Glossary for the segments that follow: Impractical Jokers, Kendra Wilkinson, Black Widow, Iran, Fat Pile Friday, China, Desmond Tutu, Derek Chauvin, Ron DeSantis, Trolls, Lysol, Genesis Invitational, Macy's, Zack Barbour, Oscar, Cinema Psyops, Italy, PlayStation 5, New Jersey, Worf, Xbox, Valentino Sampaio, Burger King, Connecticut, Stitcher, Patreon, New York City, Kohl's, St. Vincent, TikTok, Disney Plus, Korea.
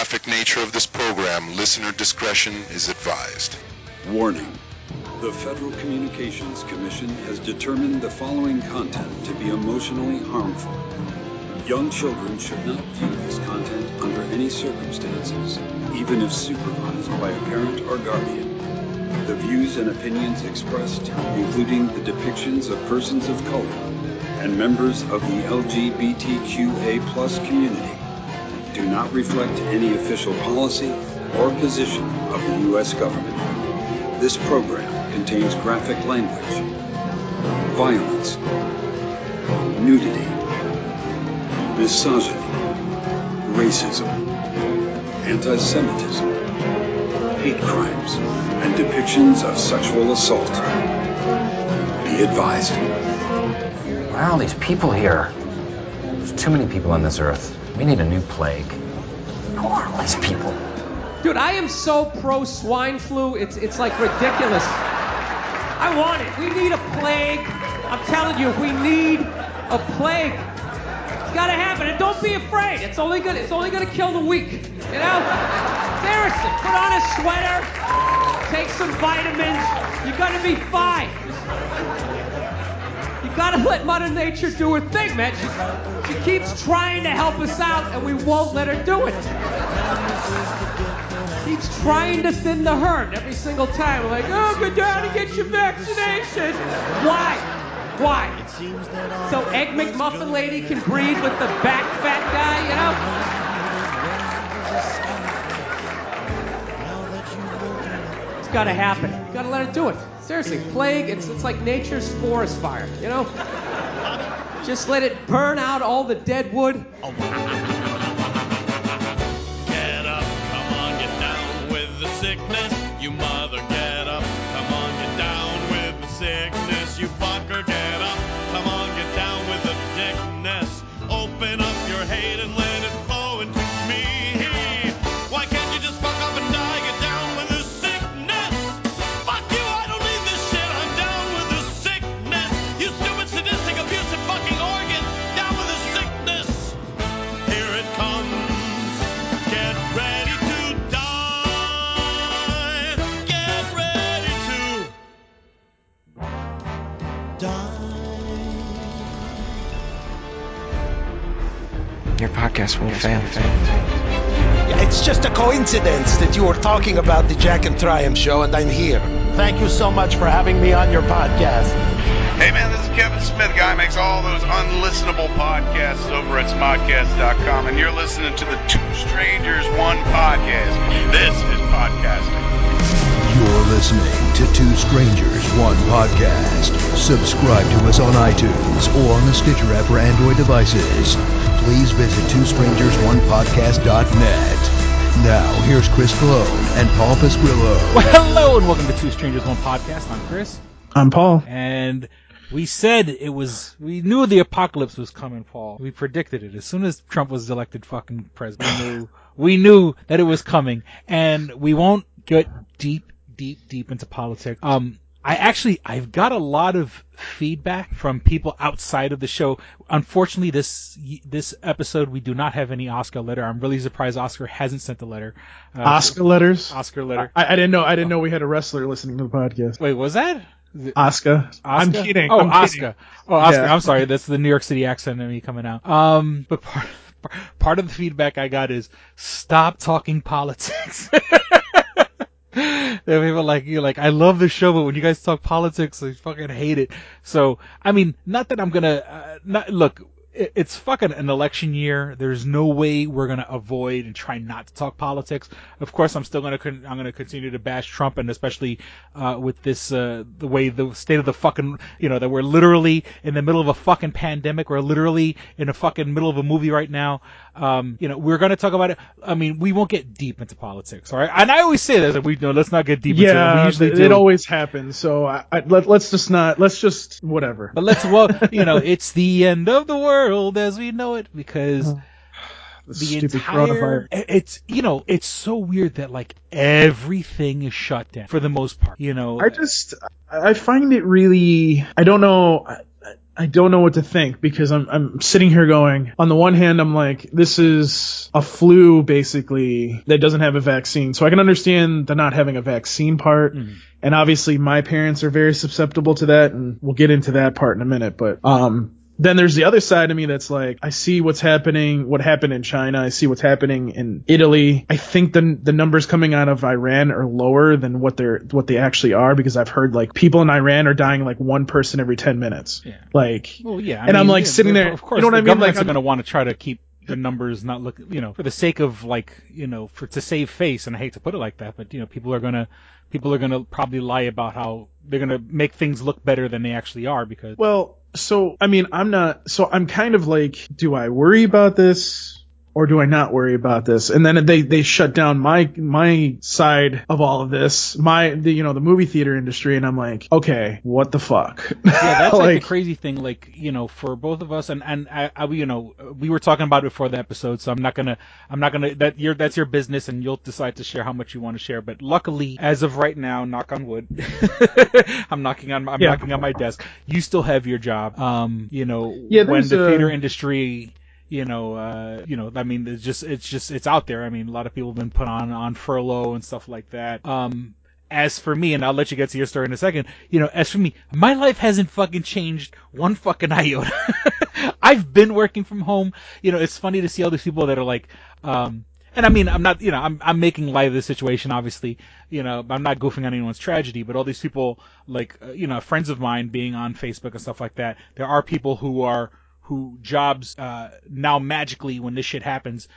graphic nature of this program, listener discretion is advised. Warning. The Federal Communications Commission has determined the following content to be emotionally harmful. Young children should not view this content under any circumstances, even if supervised by a parent or guardian. The views and opinions expressed, including the depictions of persons of color and members of the LGBTQA+ community, do not reflect any official policy or position of the U.S. government. This program contains graphic language, violence, nudity, misogyny, racism, anti-Semitism, hate crimes, and depictions of sexual assault. Be advised. Why are all these people here? There's too many people on this earth. We need a new plague. Who are all these people? Dude, I am so pro swine flu, it's like ridiculous. I want it. We need a plague. I'm telling you, we need a plague. It's gotta happen, and don't be afraid. It's only gonna kill the weak. You know? Seriously, put on a sweater, take some vitamins, you're gonna be fine. You gotta let Mother Nature do her thing, man. She keeps trying to help us out, and we won't let her do it. Keeps trying to thin the herd every single time. We're like, oh, go down and get your vaccination. Why? Why? So Egg McMuffin Lady can breed with the back fat guy, you know? It's gotta happen. You gotta let it do it. Seriously, plague, it's like nature's forest fire, you know? Just let it burn out all the dead wood. Get up, come on, get down with the sickness, you mother. Get up, come on, get down with the sickness, you fucker. Get up, come on, get down with the dickness. Open up your hate and let it flow into me. Why can't you just fuck up and die? Get down with the sickness. Fuck you, I don't need this shit. I'm down with the sickness. You stupid, sadistic, abusive fucking organ. Down with the sickness. Here it comes. Get ready to die. Get ready to die. Your podcast will fail. It's just a coincidence that you were talking about the Jack and Triumph show, and I'm here. Thank you so much for having me on your podcast. Hey, man, this is Kevin Smith, guy who makes all those unlistenable podcasts over at smodcast.com, and you're listening to the Two Strangers, One Podcast. This is podcasting. You're listening to Two Strangers, One Podcast. Subscribe to us on iTunes or on the Stitcher app for Android devices. Please visit twostrangersonepodcast.net. Now, here's Chris Colone and Paul Pasquillo. Well, hello, and welcome to Two Strangers, One Podcast. I'm Chris. I'm Paul. And we said we knew the apocalypse was coming, Paul. We predicted it. As soon as Trump was elected fucking president, we knew that it was coming. And we won't get deep into politics. I've got a lot of feedback from people outside of the show. Unfortunately, this episode, we do not have any Oscar letter. I'm really surprised Oscar hasn't sent the letter. Oscar letter. I didn't know we had a wrestler listening to the podcast. Wait, was that? Oscar. I'm kidding. Oh, Oscar. Oh, Oscar. Yeah. I'm sorry. That's the New York City accent in me coming out. But part of the feedback I got is stop talking politics. They were like, I love this show, but when you guys talk politics, I fucking hate it. So, I mean, not that I'm gonna, look, it's fucking an election year. There's no way we're gonna avoid and try not to talk politics. Of course, I'm still gonna continue to bash Trump, and especially, with this, the way the state of the fucking, that we're literally in the middle of a fucking pandemic. We're literally in the fucking middle of a movie right now. We're going to talk about it. I mean, we won't get deep into politics, all right? And I always say that let's not get deep into it. We usually do. It always happens. So let's just whatever. But it's the end of the world as we know it, because the entire, it's so weird that everything is shut down for the most part. I find it really, I don't know. I don't know what to think, because I'm sitting here going, on the one hand, I'm like, this is a flu basically that doesn't have a vaccine. So I can understand the not having a vaccine part. Mm-hmm. And obviously my parents are very susceptible to that, and we'll get into that part in a minute. But then there's the other side of me that's like, I see what's happening, what happened in China. I see what's happening in Italy. I think the numbers coming out of Iran are lower than what they actually are, because I've heard like people in Iran are dying like one person every 10 minutes. Yeah. Like, well, yeah, and mean, I'm like sitting there, of course, you know what I mean? Like, I'm going to want to try to keep the numbers not look, you know, for the sake of like, you know, to save face. And I hate to put it like that, but you know, people are going to probably lie about how they're going to make things look better than they actually are, because, well, so, I mean, I'm kind of like, do I worry about this or do I not worry about this? And then they shut down my side of all of this, the movie theater industry. And I'm like, okay, what the fuck? Yeah, that's like the crazy thing. Like, you know, for both of us, and I, you know, we were talking about it before the episode, so I'm not going to, that's your business and you'll decide to share how much you want to share. But luckily, as of right now, knock on wood, I'm knocking on my desk. You still have your job. You know, yeah, when the theater industry, you know, I mean, it's out there. I mean, a lot of people have been put on furlough and stuff like that. As for me, and I'll let you get to your story in a second, you know, as for me, my life hasn't fucking changed one fucking iota. I've been working from home. You know, it's funny to see all these people that are like, and I mean, I'm not, you know, I'm making light of the situation, obviously, you know, I'm not goofing on anyone's tragedy, but all these people, like, you know, friends of mine being on Facebook and stuff like that, there are people who jobs now magically, when this shit happens,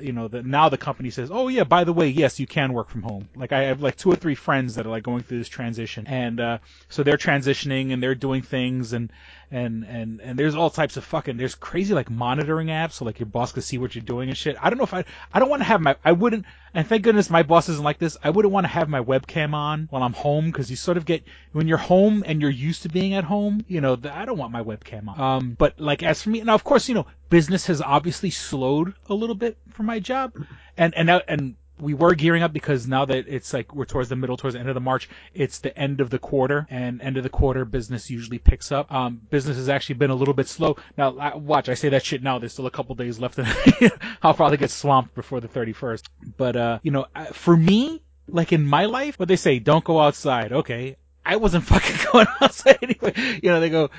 you know, now the company says, oh yeah, by the way, yes, you can work from home. Like, I have like 2 or 3 friends that are like going through this transition, and so they're transitioning and they're doing things, and there's all types of fucking, there's crazy like monitoring apps, so like your boss could see what you're doing and shit. I don't know if I don't want to have and thank goodness my boss isn't like this. I wouldn't want to have my webcam on while I'm home, because you sort of get, when you're home and you're used to being at home, you know, I don't want my webcam on. But like, as for me, now of course, you know, business has obviously slowed a little bit for my job, and we were gearing up, because now that it's like we're towards the end of the March, it's the end of the quarter, and end of the quarter business usually picks up. Business has actually been a little bit slow. Now, watch, I say that shit now. There's still a couple days left, and I'll probably get swamped before the 31st. But, you know, for me, like in my life, what they say, don't go outside. Okay. I wasn't fucking going outside anyway. You know, they go,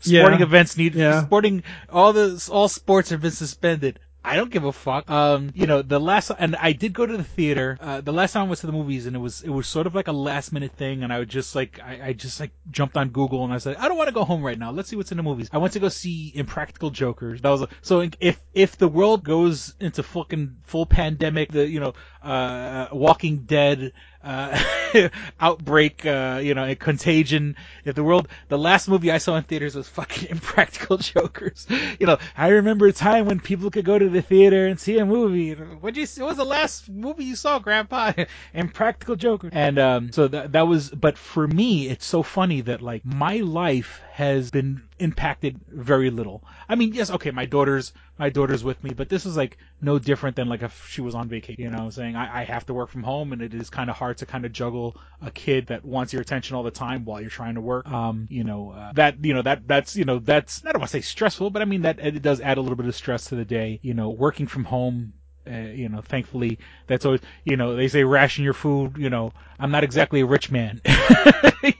sporting events need, sporting, all sports have been suspended. I don't give a fuck. You know, and I did go to the theater. The last time I was to the movies, and it was sort of like a last minute thing. And I would just like, I just like jumped on Google and I said, I don't want to go home right now. Let's see what's in the movies. I went to go see Impractical Jokers. That was so if the world goes into fucking full pandemic, the, you know, Walking Dead, outbreak, you know, contagion. If the last movie I saw in theaters was fucking Impractical Jokers. You know, I remember a time when people could go to the theater and see a movie. What was the last movie you saw, Grandpa? Impractical Jokers. And so that was. But for me, it's so funny that like my life has been impacted very little. I mean, yes, okay, my daughter's with me, but this is like no different than like if she was on vacation. You know what I'm saying? I have to work from home, and it is kind of hard to kind of juggle a kid that wants your attention all the time while you're trying to work. You know, that's, I don't want to say stressful, but I mean that it does add a little bit of stress to the day. You know, working from home, you know, thankfully, that's always, you know, they say ration your food. You know, I'm not exactly a rich man.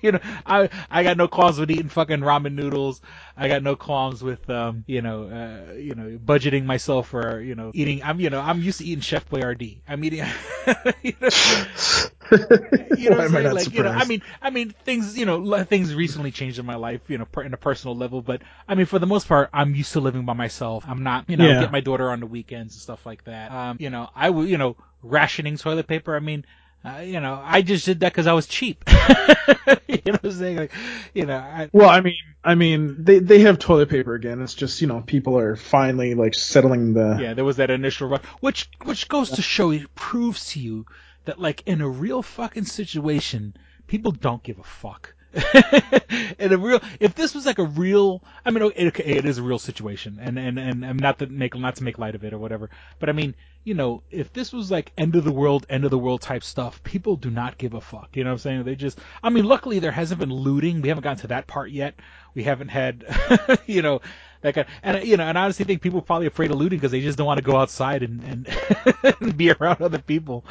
You know, I got no qualms with eating fucking ramen noodles. I got no qualms with you know, budgeting myself for, you know, eating. I'm used to eating Chef Boyardee. I'm eating. You know, you know what I'm saying? Like, you know, I mean, things, you know, things recently changed in my life, you know, in a personal level. But I mean, for the most part, I'm used to living by myself. I'm not, you know, I get my daughter on the weekends and stuff like that. You know, I would, you know, rationing toilet paper. I mean, you know, I just did that because I was cheap. You know what I'm saying? Like, you know, I mean, they have toilet paper again. It's just, you know, people are finally like settling the. Yeah, there was that initial rush, which goes to show, it proves to you that like in a real fucking situation, people don't give a fuck. And if this was like a real, I mean, it is a real situation, and not to make light of it or whatever, but I mean, you know, if this was like end of the world type stuff, people do not give a fuck. You know what I'm saying? They just, I mean, luckily there hasn't been looting. We haven't gotten to that part yet. We haven't had, you know, that kind of, and you know, and I honestly think people are probably afraid of looting because they just don't want to go outside and be around other people.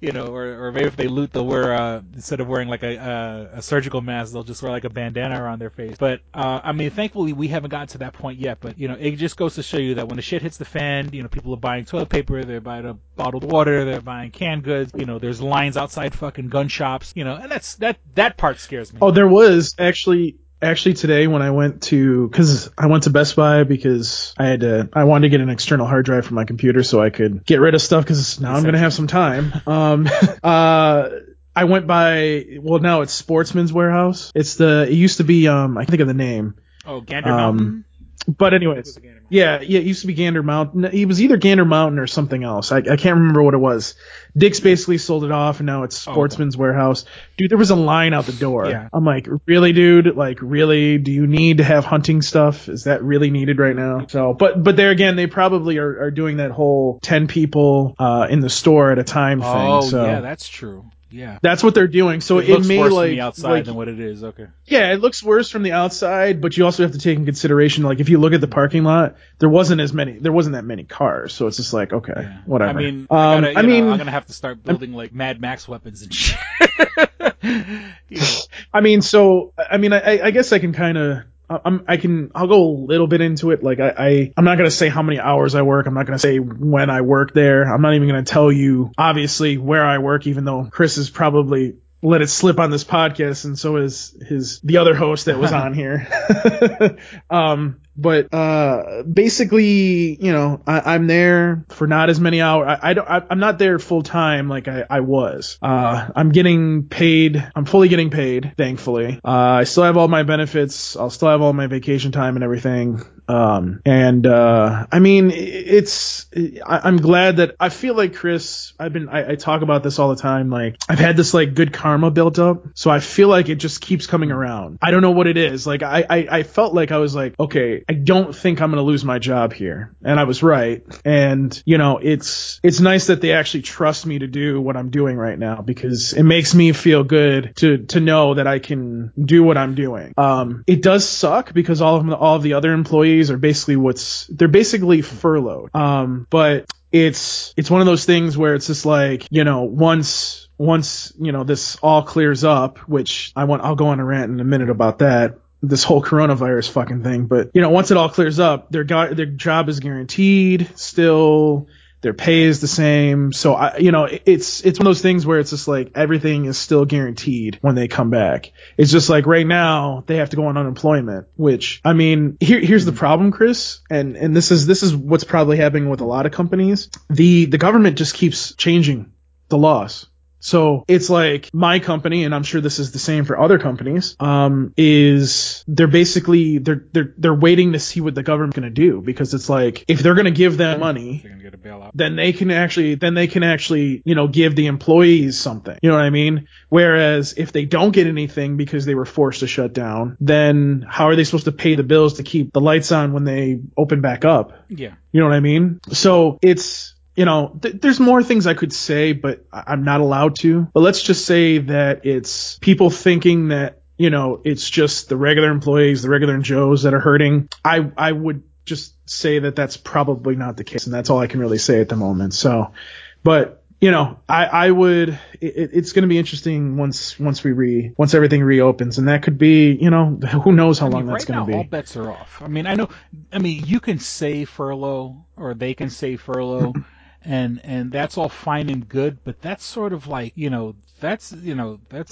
You know, or maybe if they loot, they'll wear instead of wearing like a surgical mask, they'll just wear like a bandana around their face. But I mean, thankfully we haven't gotten to that point yet. But you know, it just goes to show you that when the shit hits the fan, you know, people are buying toilet paper, they're buying bottled water, they're buying canned goods. You know, there's lines outside fucking gun shops. You know, and that part scares me. Oh, there was actually today when I went to, because I went to Best Buy because I wanted to get an external hard drive for my computer so I could get rid of stuff because now I'm going to have some time. I went by, well, now it's Sportsman's Warehouse. It used to be, I can think of the name. Oh, Gander Mountain? But anyways, yeah, it used to be Gander Mountain. It was either Gander Mountain or something else. I can't remember what it was. Dick's basically sold it off, and now it's Sportsman's Warehouse. Dude, there was a line out the door. Yeah. I'm like, really, dude? Like, really? Do you need to have hunting stuff? Is that really needed right now? So, but there again, they probably are doing that whole 10 people in the store at a time thing. Oh, so. Yeah, that's true. Yeah, that's what they're doing. So it may, like, looks worse from the outside than what it is. Okay. Yeah, it looks worse from the outside, but you also have to take in consideration, like, if you look at the parking lot, there wasn't that many cars. So it's just like, okay, yeah. Whatever. I mean, I'm gonna have to start building like Mad Max weapons and shit. Yeah. I guess I can kind of. I'll go a little bit into it. Like I'm not going to say how many hours I work. I'm not going to say when I work there. I'm not even going to tell you, obviously, where I work, even though Chris has probably let it slip on this podcast. And so is the other host that was on here. But basically, you know, I'm there for not as many hours. I'm not there full time like I was. I'm getting paid. I'm fully getting paid, thankfully. I still have all my benefits. I'll still have all my vacation time and everything. I mean, I'm glad that I feel like, Chris, I talk about this all the time. Like, I've had this like good karma built up. So I feel like it just keeps coming around. I don't know what it is. Like I felt like I was like, okay, I don't think I'm going to lose my job here. And I was right. And, you know, it's nice that they actually trust me to do what I'm doing right now, because it makes me feel good to know that I can do what I'm doing. It does suck because all of the other employees are basically they're basically furloughed. But it's one of those things where it's just like, you know, once, you know, this all clears up, which I'll go on a rant in a minute about that. This whole coronavirus fucking thing. But, you know, once it all clears up, their job is guaranteed still. Their pay is the same. So, it's one of those things where it's just like everything is still guaranteed when they come back. It's just like right now they have to go on unemployment, which, I mean, here's the problem, Chris. And this is what's probably happening with a lot of companies. The government just keeps changing the laws. So it's like my company, and I'm sure this is the same for other companies, is they're waiting to see what the government's going to do, because it's like if they're going to give them money, they're going to get a bailout. Then they can actually, you know, give the employees something. You know what I mean? Whereas if they don't get anything because they were forced to shut down, then how are they supposed to pay the bills to keep the lights on when they open back up? Yeah. You know what I mean? So it's, you know, there's more things I could say, but I'm not allowed to. But let's just say that it's people thinking that, you know, it's just the regular employees, the regular Joes that are hurting. I would just say that that's probably not the case. And that's all I can really say at the moment. So, but, you know, it's going to be interesting once everything reopens, and that could be, you know, who knows how long that's going to be. Right now, all bets are off. I mean, you can say furlough, or they can say furlough. And that's all fine and good, but that's sort of like, that's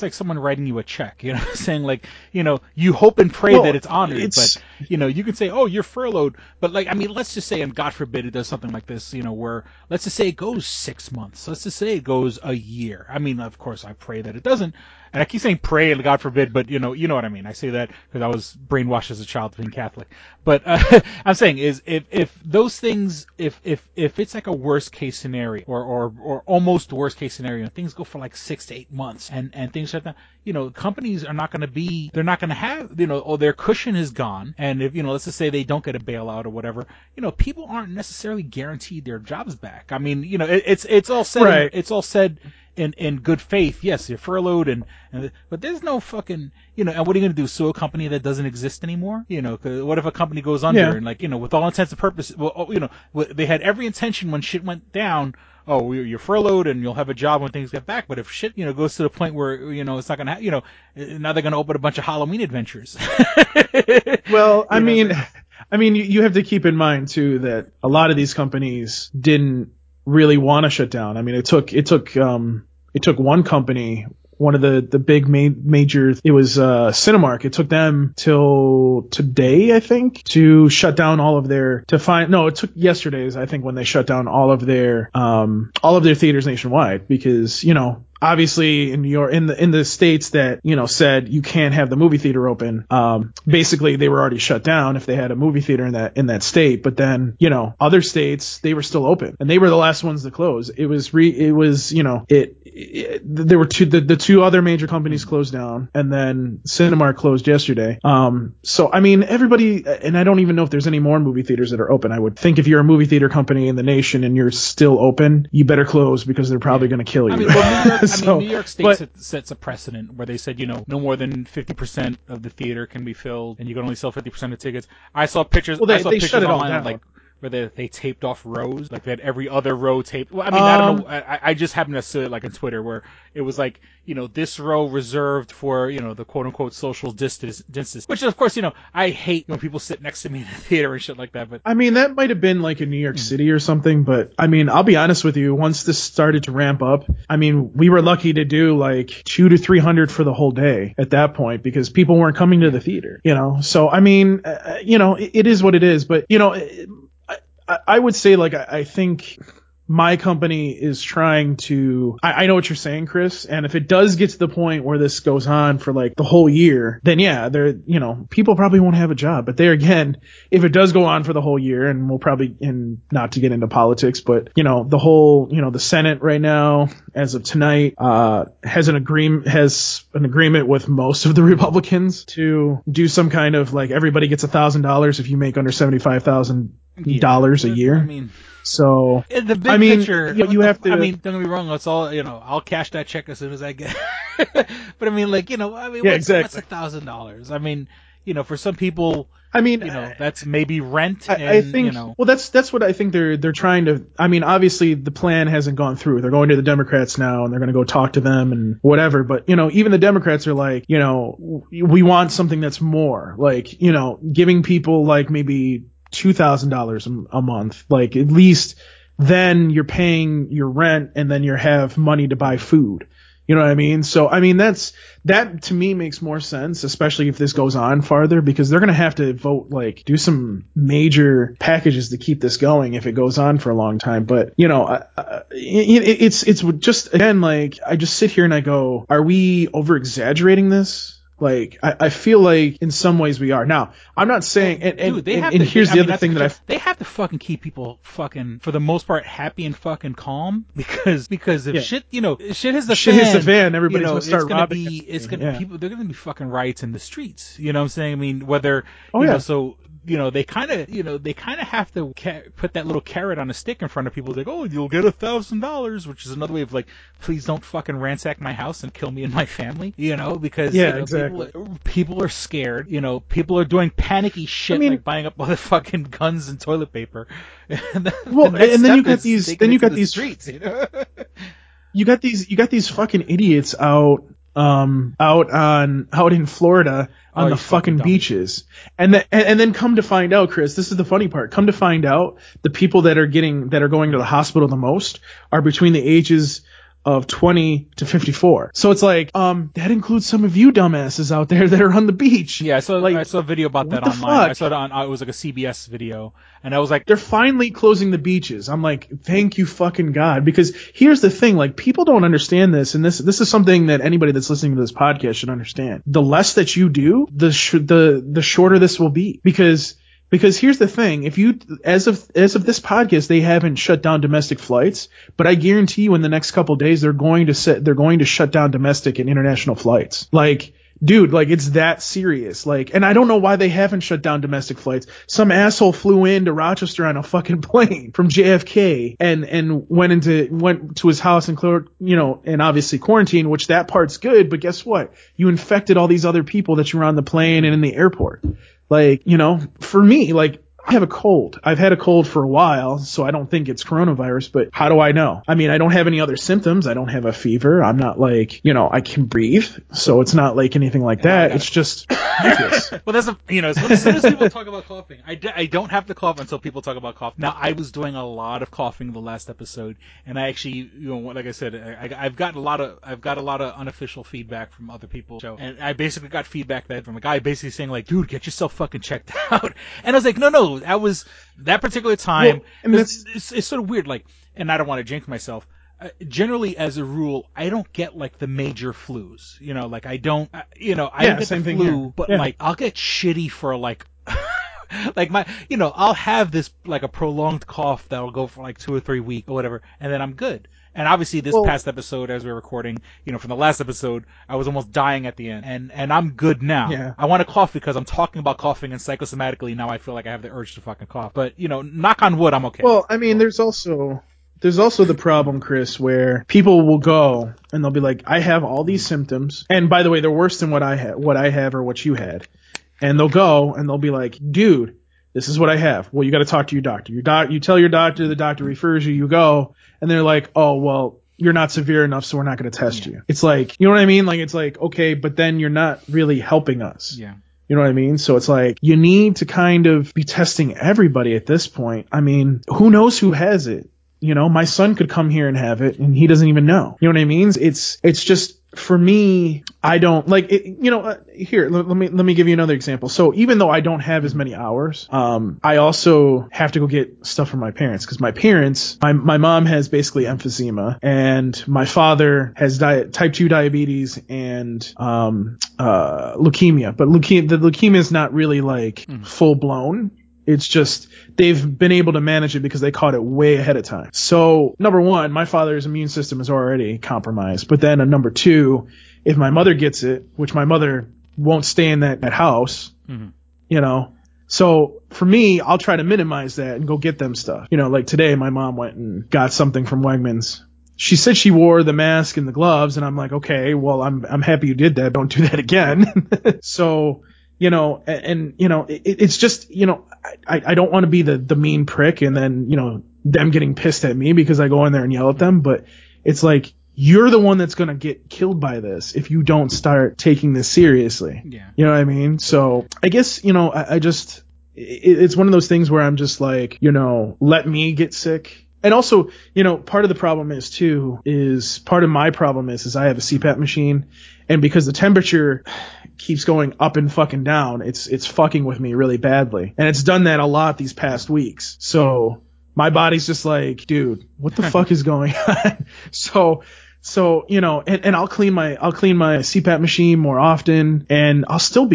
like someone writing you a check, you know, saying like, you know, you hope and pray that it's honored, but, you know, you can say, oh, you're furloughed. But like, I mean, let's just say, and God forbid it does something like this, you know, where let's just say it goes 6 months. Let's just say it goes a year. I mean, of course, I pray that it doesn't. And I keep saying pray, God forbid, but you know what I mean. I say that because I was brainwashed as a child being Catholic. But I'm saying is if those things, if it's like a worst case scenario or almost worst case scenario, and things go for like 6 to 8 months and things like that, companies are not going to be, they're not going to have, or their cushion is gone. And if, let's just say they don't get a bailout or whatever, people aren't necessarily guaranteed their jobs back. I mean, it's all said, right. It's all said in good faith. Yes, you're furloughed but there's no fucking, and what are you going to do? Sue a company that doesn't exist anymore? Cause what if a company goes under and with all intents and purposes, they had every intention when shit went down. Oh, you're furloughed and you'll have a job when things get back. But if shit, goes to the point where, it's not going to, now they're going to open a bunch of Halloween adventures. Well, I mean, you have to keep in mind too, that a lot of these companies didn't really want to shut down. I mean, it took one company, one of the big major, it was Cinemark. It took them till today, I think, to shut down all of their it took yesterday's, I think, when they shut down all of their theaters nationwide, because obviously in New York, in the states that, said you can't have the movie theater open, basically they were already shut down if they had a movie theater in that state. But then, other states, they were still open and they were the last ones to close. There were the two other major companies closed down, and then Cinemark closed yesterday. So, I mean, everybody, and I don't even know if there's any more movie theaters that are open. I would think if you're a movie theater company in the nation and you're still open, you better close because they're probably going to kill you. New York State sets a precedent where they said, no more than 50% of the theater can be filled, and you can only sell 50% of tickets. I saw pictures. Well, I saw pictures online of, where they taped off rows, like that every other row taped. Well, I mean, I don't know. I just happened to see it like on Twitter where it was like, this row reserved for, the quote unquote social distance, which of course, I hate when people sit next to me in the theater and shit like that. But I mean, that might have been like in New York City or something. But I mean, I'll be honest with you. Once this started to ramp up, I mean, we were lucky to do like 200 to 300 for the whole day at that point because people weren't coming to the theater, So I mean, it is what it is. But I would say, I think my company is trying to, I know what you're saying, Chris, and if it does get to the point where this goes on for the whole year, then yeah, people probably won't have a job. But there again, if it does go on for the whole year, and we'll probably, and not to get into politics, but the whole, the Senate right now, as of tonight, has an agreement with most of the Republicans to do some kind of everybody gets $1,000 if you make under $75,000 a year. I mean, so in the big picture, you have to. I mean, don't get me wrong. It's all I'll cash that check as soon as I get. But I mean, what's $1,000? I mean, for some people. I mean, that's maybe rent. And, I think, well, that's what I think they're trying to. I mean, obviously the plan hasn't gone through. They're going to the Democrats now, and they're going to go talk to them and whatever. But even the Democrats are like, we want something that's more giving people maybe $2,000 a month, at least. Then you're paying your rent, and then you have money to buy food. You know what I mean? So, I mean, that to me makes more sense, especially if this goes on farther, because they're going to have to vote, do some major packages to keep this going if it goes on for a long time. But, it's just, again, I just sit here and I go, are we over-exaggerating this? I feel like in some ways we are. Now, I'm not saying, they have to fucking keep people fucking, for the most part, happy and fucking calm because if shit, shit hits the fan. Shit hits the fan, everybody's going to start robbing. They're going to be fucking riots in the streets. You know what I'm saying? I mean, whether, so, they kind of have to put that little carrot on a stick in front of people. Like, oh, you'll get $1,000, which is another way of please don't fucking ransack my house and kill me and my family. Because exactly. People are scared. People are doing panicky shit, buying up all the fucking guns and toilet paper. Then you got these streets. You got these fucking idiots out in Florida on the fucking beaches. And then come to find out, Chris, this is the funny part. Come to find out the people that are going to the hospital the most are between the ages of 20 to 54. So it's like, that includes some of you dumbasses out there that are on the beach. Yeah, I saw a video about that online. Fuck? I saw it on, it was like a CBS video, and I was like, they're finally closing the beaches. I'm like, thank you fucking God, because here's the thing, like, people don't understand this, and this is something that anybody that's listening to this podcast should understand. The less that you do, the shorter this will be, because here's the thing, if you, as of this podcast, they haven't shut down domestic flights, but I guarantee you in the next couple of days they're going to shut down domestic and international flights. Like, dude, like, it's that serious. Like, and I don't know why they haven't shut down domestic flights. Some asshole flew into Rochester on a fucking plane from JFK and went to his house and cleared, you know, and obviously quarantine, which that part's good, but guess what? You infected all these other people that you were on the plane and in the airport. Like, you know, for me, like, I have a cold. I've had a cold for a while, so I don't think it's coronavirus, but how do I know? I mean, I don't have any other symptoms. I don't have a fever. I'm not like, you know, I can breathe, so it's not like anything like that. It's just ridiculous. Well, that's, you know, as soon as people talk about coughing, I don't have to cough until people talk about coughing. Now, I was doing a lot of coughing the last episode, and I actually, you know, like I said, I've got a lot of unofficial feedback from other people, and I basically got feedback that from a guy basically saying, like, dude, get yourself fucking checked out. And I was like, no. That was that particular time. Well, I mean, it's sort of weird, like, and I don't want to jinx myself. Generally, as a rule, I don't get like the major flus. You know, like I don't get the flu, but like I'll get shitty for like. Like my, you know, I'll have this like a prolonged cough that'll go for like 2 or 3 weeks or whatever, and then I'm good. And obviously, this past episode, as we were recording, you know, from the last episode, I was almost dying at the end, and I'm good now. Yeah. I want to cough because I'm talking about coughing, and psychosomatically now I feel like I have the urge to fucking cough. But you know, knock on wood, I'm okay. Well, I mean, there's also the problem, Chris, where people will go and they'll be like, I have all these symptoms, and by the way, they're worse than what I have or what you had. And they'll go and they'll be like, dude, this is what I have. Well, you got to talk to your doctor. You tell your doctor, the doctor refers you, you go, and they're like, oh, well, you're not severe enough, so we're not going to test you. It's like, you know what I mean? Like, it's like, okay, but then you're not really helping us. Yeah. You know what I mean? So it's like, you need to kind of be testing everybody at this point. I mean, who knows who has it? You know, my son could come here and have it, and he doesn't even know. You know what I mean? It's just... For me, I don't like it, you know, here, let me give you another example. So even though I don't have as many hours, I also have to go get stuff from my parents, because my mom has basically emphysema, and my father has type 2 diabetes and leukemia. But the leukemia is not really like full blown. It's just they've been able to manage it because they caught it way ahead of time. So, number one, my father's immune system is already compromised. But then, number two, if my mother gets it, which my mother won't stay in that house, you know. So, for me, I'll try to minimize that and go get them stuff. You know, like today, my mom went and got something from Wegmans. She said she wore the mask and the gloves, and I'm like, okay, well, I'm happy you did that. Don't do that again. So... You know, and, you know, it's just, you know, I don't want to be the mean prick and then, you know, them getting pissed at me because I go in there and yell at them. But it's like, you're the one that's going to get killed by this if you don't start taking this seriously. Yeah. You know what I mean? So I guess, you know, I just, it's one of those things where I'm just like, you know, let me get sick. And also, you know, part of my problem is I have a CPAP machine, and because the temperature keeps going up and fucking down, it's fucking with me really badly. And it's done that a lot these past weeks. So my body's just like, dude, what the fuck is going on? So, you know, and I'll clean my CPAP machine more often, and I'll still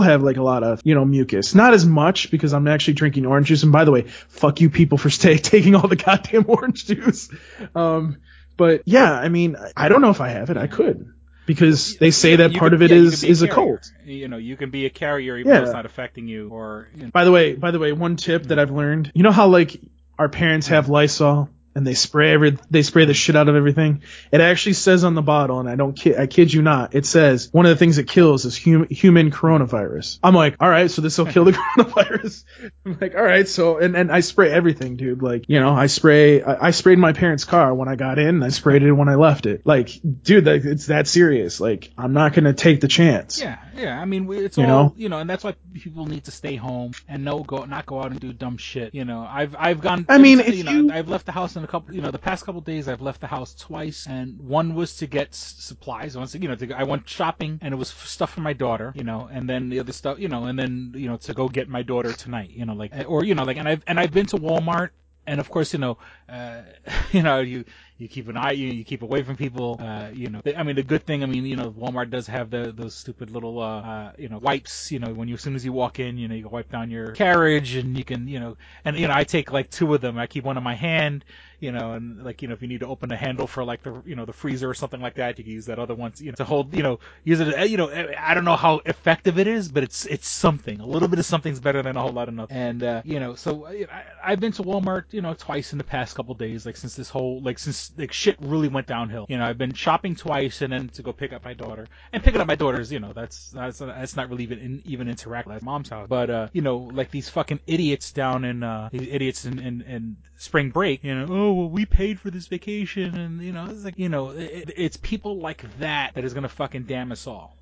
have like a lot of, you know, mucus. Not as much, because I'm actually drinking orange juice. And by the way, fuck you people for taking all the goddamn orange juice. But yeah, I mean, I don't know if I have it. I could, because they say that part of it is a cold. You know, you can be a carrier even though it's not affecting you. Or, you know. By the way, one tip that I've learned, you know how like our parents have Lysol? And they spray the shit out of everything. It actually says on the bottle, and I kid you not, it says one of the things it kills is human coronavirus. I'm like, all right, so this will kill the coronavirus. I'm like, all right, so and I spray everything, dude. Like, you know, I sprayed my parents' car when I got in, and I sprayed it when I left it. Like, dude, it's that serious. Like, I'm not gonna take the chance. Yeah. I mean, it's all, you know, and that's why people need to stay home and not go out and do dumb shit. You know, I've gone. I mean, I've left the house. in a couple, the past couple of days I've left the house twice, and one was to get supplies. Once, I went shopping, and it was stuff for my daughter, and then the other stuff, and then, to go get my daughter tonight, and I've been to Walmart. And of course, you keep an eye, you keep away from people, the good thing, Walmart does have those stupid little, wipes, when as soon as you walk in, you can wipe down your carriage, and you can, I take like two of them. I keep one in my hand, and like, if you need to open a handle for like the, the freezer or something like that, you can use that other one, to hold, use it, I don't know how effective it is, but it's something. A little bit of something's better than a whole lot of nothing. And, so I've been to Walmart, twice in the past couple days, like since this whole, since shit really went downhill. I've been shopping twice, and then to go pick up my daughter. And picking up my daughter's, that's not really even interactive at mom's house. But like these fucking idiots down in in spring break, oh well, we paid for this vacation, and it's like, it's people like that is gonna fucking damn us all.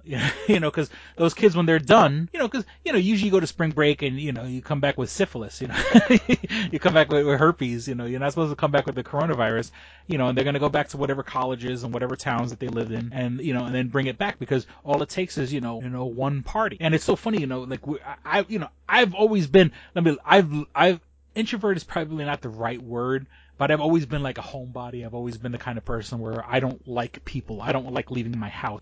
Because those kids, when they're done, because usually you go to spring break and you come back with syphilis, you come back with herpes, you're not supposed to come back with the coronavirus, and they're gonna go back to whatever colleges and whatever towns that they lived in, and and then bring it back, because all it takes is one party. And it's so funny, like I've always been, introvert is probably not the right word, but I've always been like a homebody. I've always been the kind of person where I don't like people. I don't like leaving my house,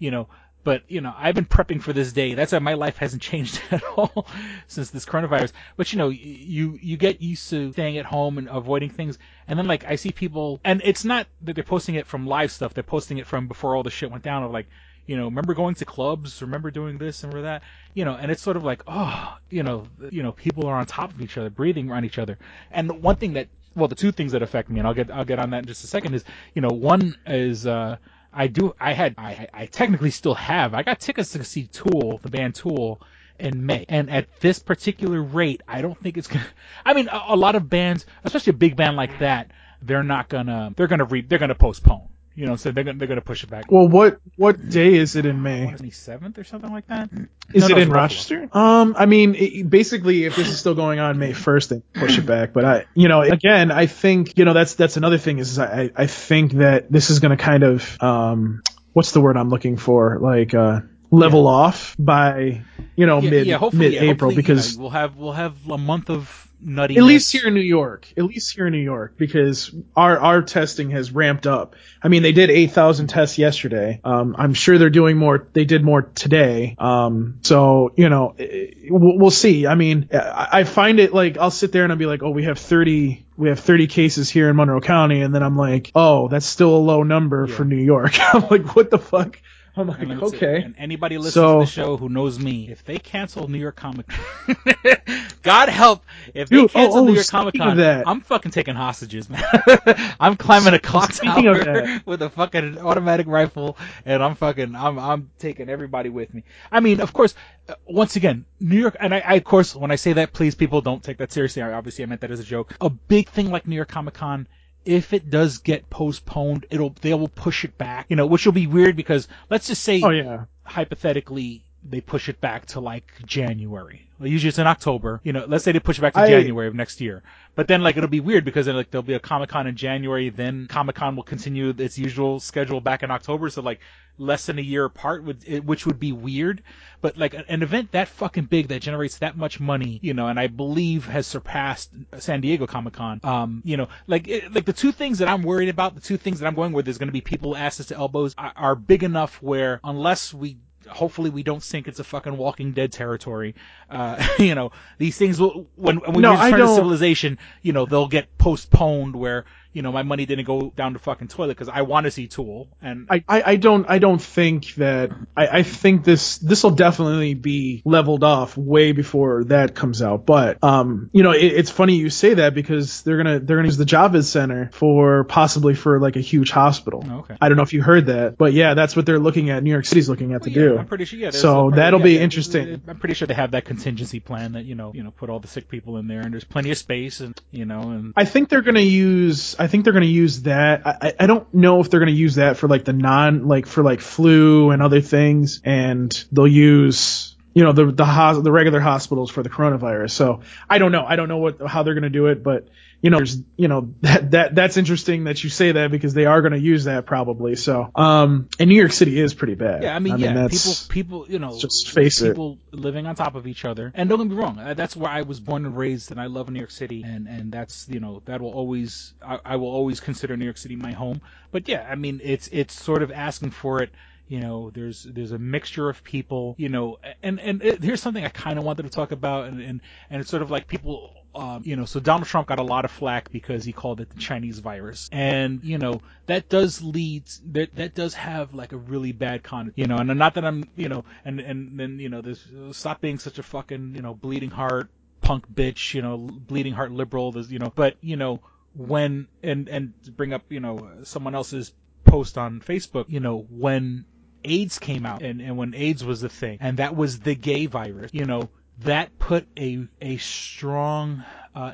But, I've been prepping for this day. That's why my life hasn't changed at all since this coronavirus. But, you get used to staying at home and avoiding things. And then, like, I see people, and it's not that they're posting it from live stuff. They're posting it from before all the shit went down, of like, remember going to clubs, remember doing this, remember that, and it's sort of like, oh, people are on top of each other, breathing on each other. And the one thing that, well, the two things that affect me, and I'll get on that in just a second, is, one is, I technically still have. I got tickets to see Tool, the band Tool, in May. And at this particular rate, I don't think it's going to... I mean, a lot of bands, especially a big band like that, they're not going to... They're going to postpone. So they're going to push it back. Well, what day is it in May? 27th or something like that? Is it in Rochester? Basically, if this is still going on May 1st, they push it back. But I think, that's another thing is I think that this is going to kind of, what's the word I'm looking for? Like, level off by, mid-April, because we'll have a month of nuttiness. At least here in New York, because our testing has ramped up. They did 8,000 tests yesterday. I'm sure they're doing more. They did more today. So, we'll see. I find it like, I'll sit there and I'll be like, oh, we have 30 cases here in Monroe County. And then I'm like, oh, that's still a low number for New York. I'm like, what the fuck? I'm like, okay. And anybody listening to the show who knows me, if they cancel New York Comic Con, God help, if they cancel New York Comic Con, I'm fucking taking hostages, man. I'm climbing a clock tower with a fucking automatic rifle, and I'm taking everybody with me. Of course, once again, New York, and I, of course, when I say that, please, people don't take that seriously. Obviously, I meant that as a joke. A big thing like New York Comic Con, if it does get postponed, they will push it back, which will be weird, because let's just say, hypothetically, they push it back to like January. Well, usually it's in October. Let's say they push it back to January of next year. But then it'll be weird, because then there'll be a Comic-Con in January, then Comic-Con will continue its usual schedule back in October, so less than a year apart, which would be weird. But an event that fucking big that generates that much money, and I believe has surpassed San Diego Comic-Con. The two things that I'm worried about, the two things that I'm going with, is going to be people asses to elbows are big enough where, unless hopefully we don't think it's a fucking Walking Dead territory. These things will, when we return to civilization, they'll get postponed where, my money didn't go down the fucking toilet, because I want to see Tool. And I think this will definitely be leveled off way before that comes out. But it's funny you say that, because they're gonna use the Javits Center for like a huge hospital. Okay. I don't know if you heard that, but yeah, that's what they're looking at. New York City's looking at to do. I'm pretty sure. Yeah. So that'll be interesting. I'm pretty sure they have that contingency plan that put all the sick people in there, and there's plenty of space, and and I think they're going to use that. I don't know if they're going to use that for for flu and other things, and they'll use the regular hospitals for the coronavirus. So I don't know what how they're going to do it, but you know, there's, you know, that's interesting that you say that, because they are going to use that probably. So, and New York City is pretty bad. Yeah, I mean, people, you know, just face people living on top of each other. And don't get me wrong, that's where I was born and raised, and I love New York City, and that's, you know, that will always, I will always consider New York City my home. But yeah, I mean, it's sort of asking for it. You know, there's a mixture of people, you know, and here's something I kind of wanted to talk about, and it's sort of like people, you know, so Donald Trump got a lot of flack because he called it the Chinese virus. And, you know, that does lead, that does have like a really bad connotation, you know, and not that I'm, you know, and then, you know, there's stop being such a fucking, you know, bleeding heart punk bitch, you know, bleeding heart liberal, there's, you know, but, you know, when, and bring up, you know, someone else's post on Facebook, you know, when AIDS came out and when AIDS was the thing, and that was the gay virus, you know, that put a strong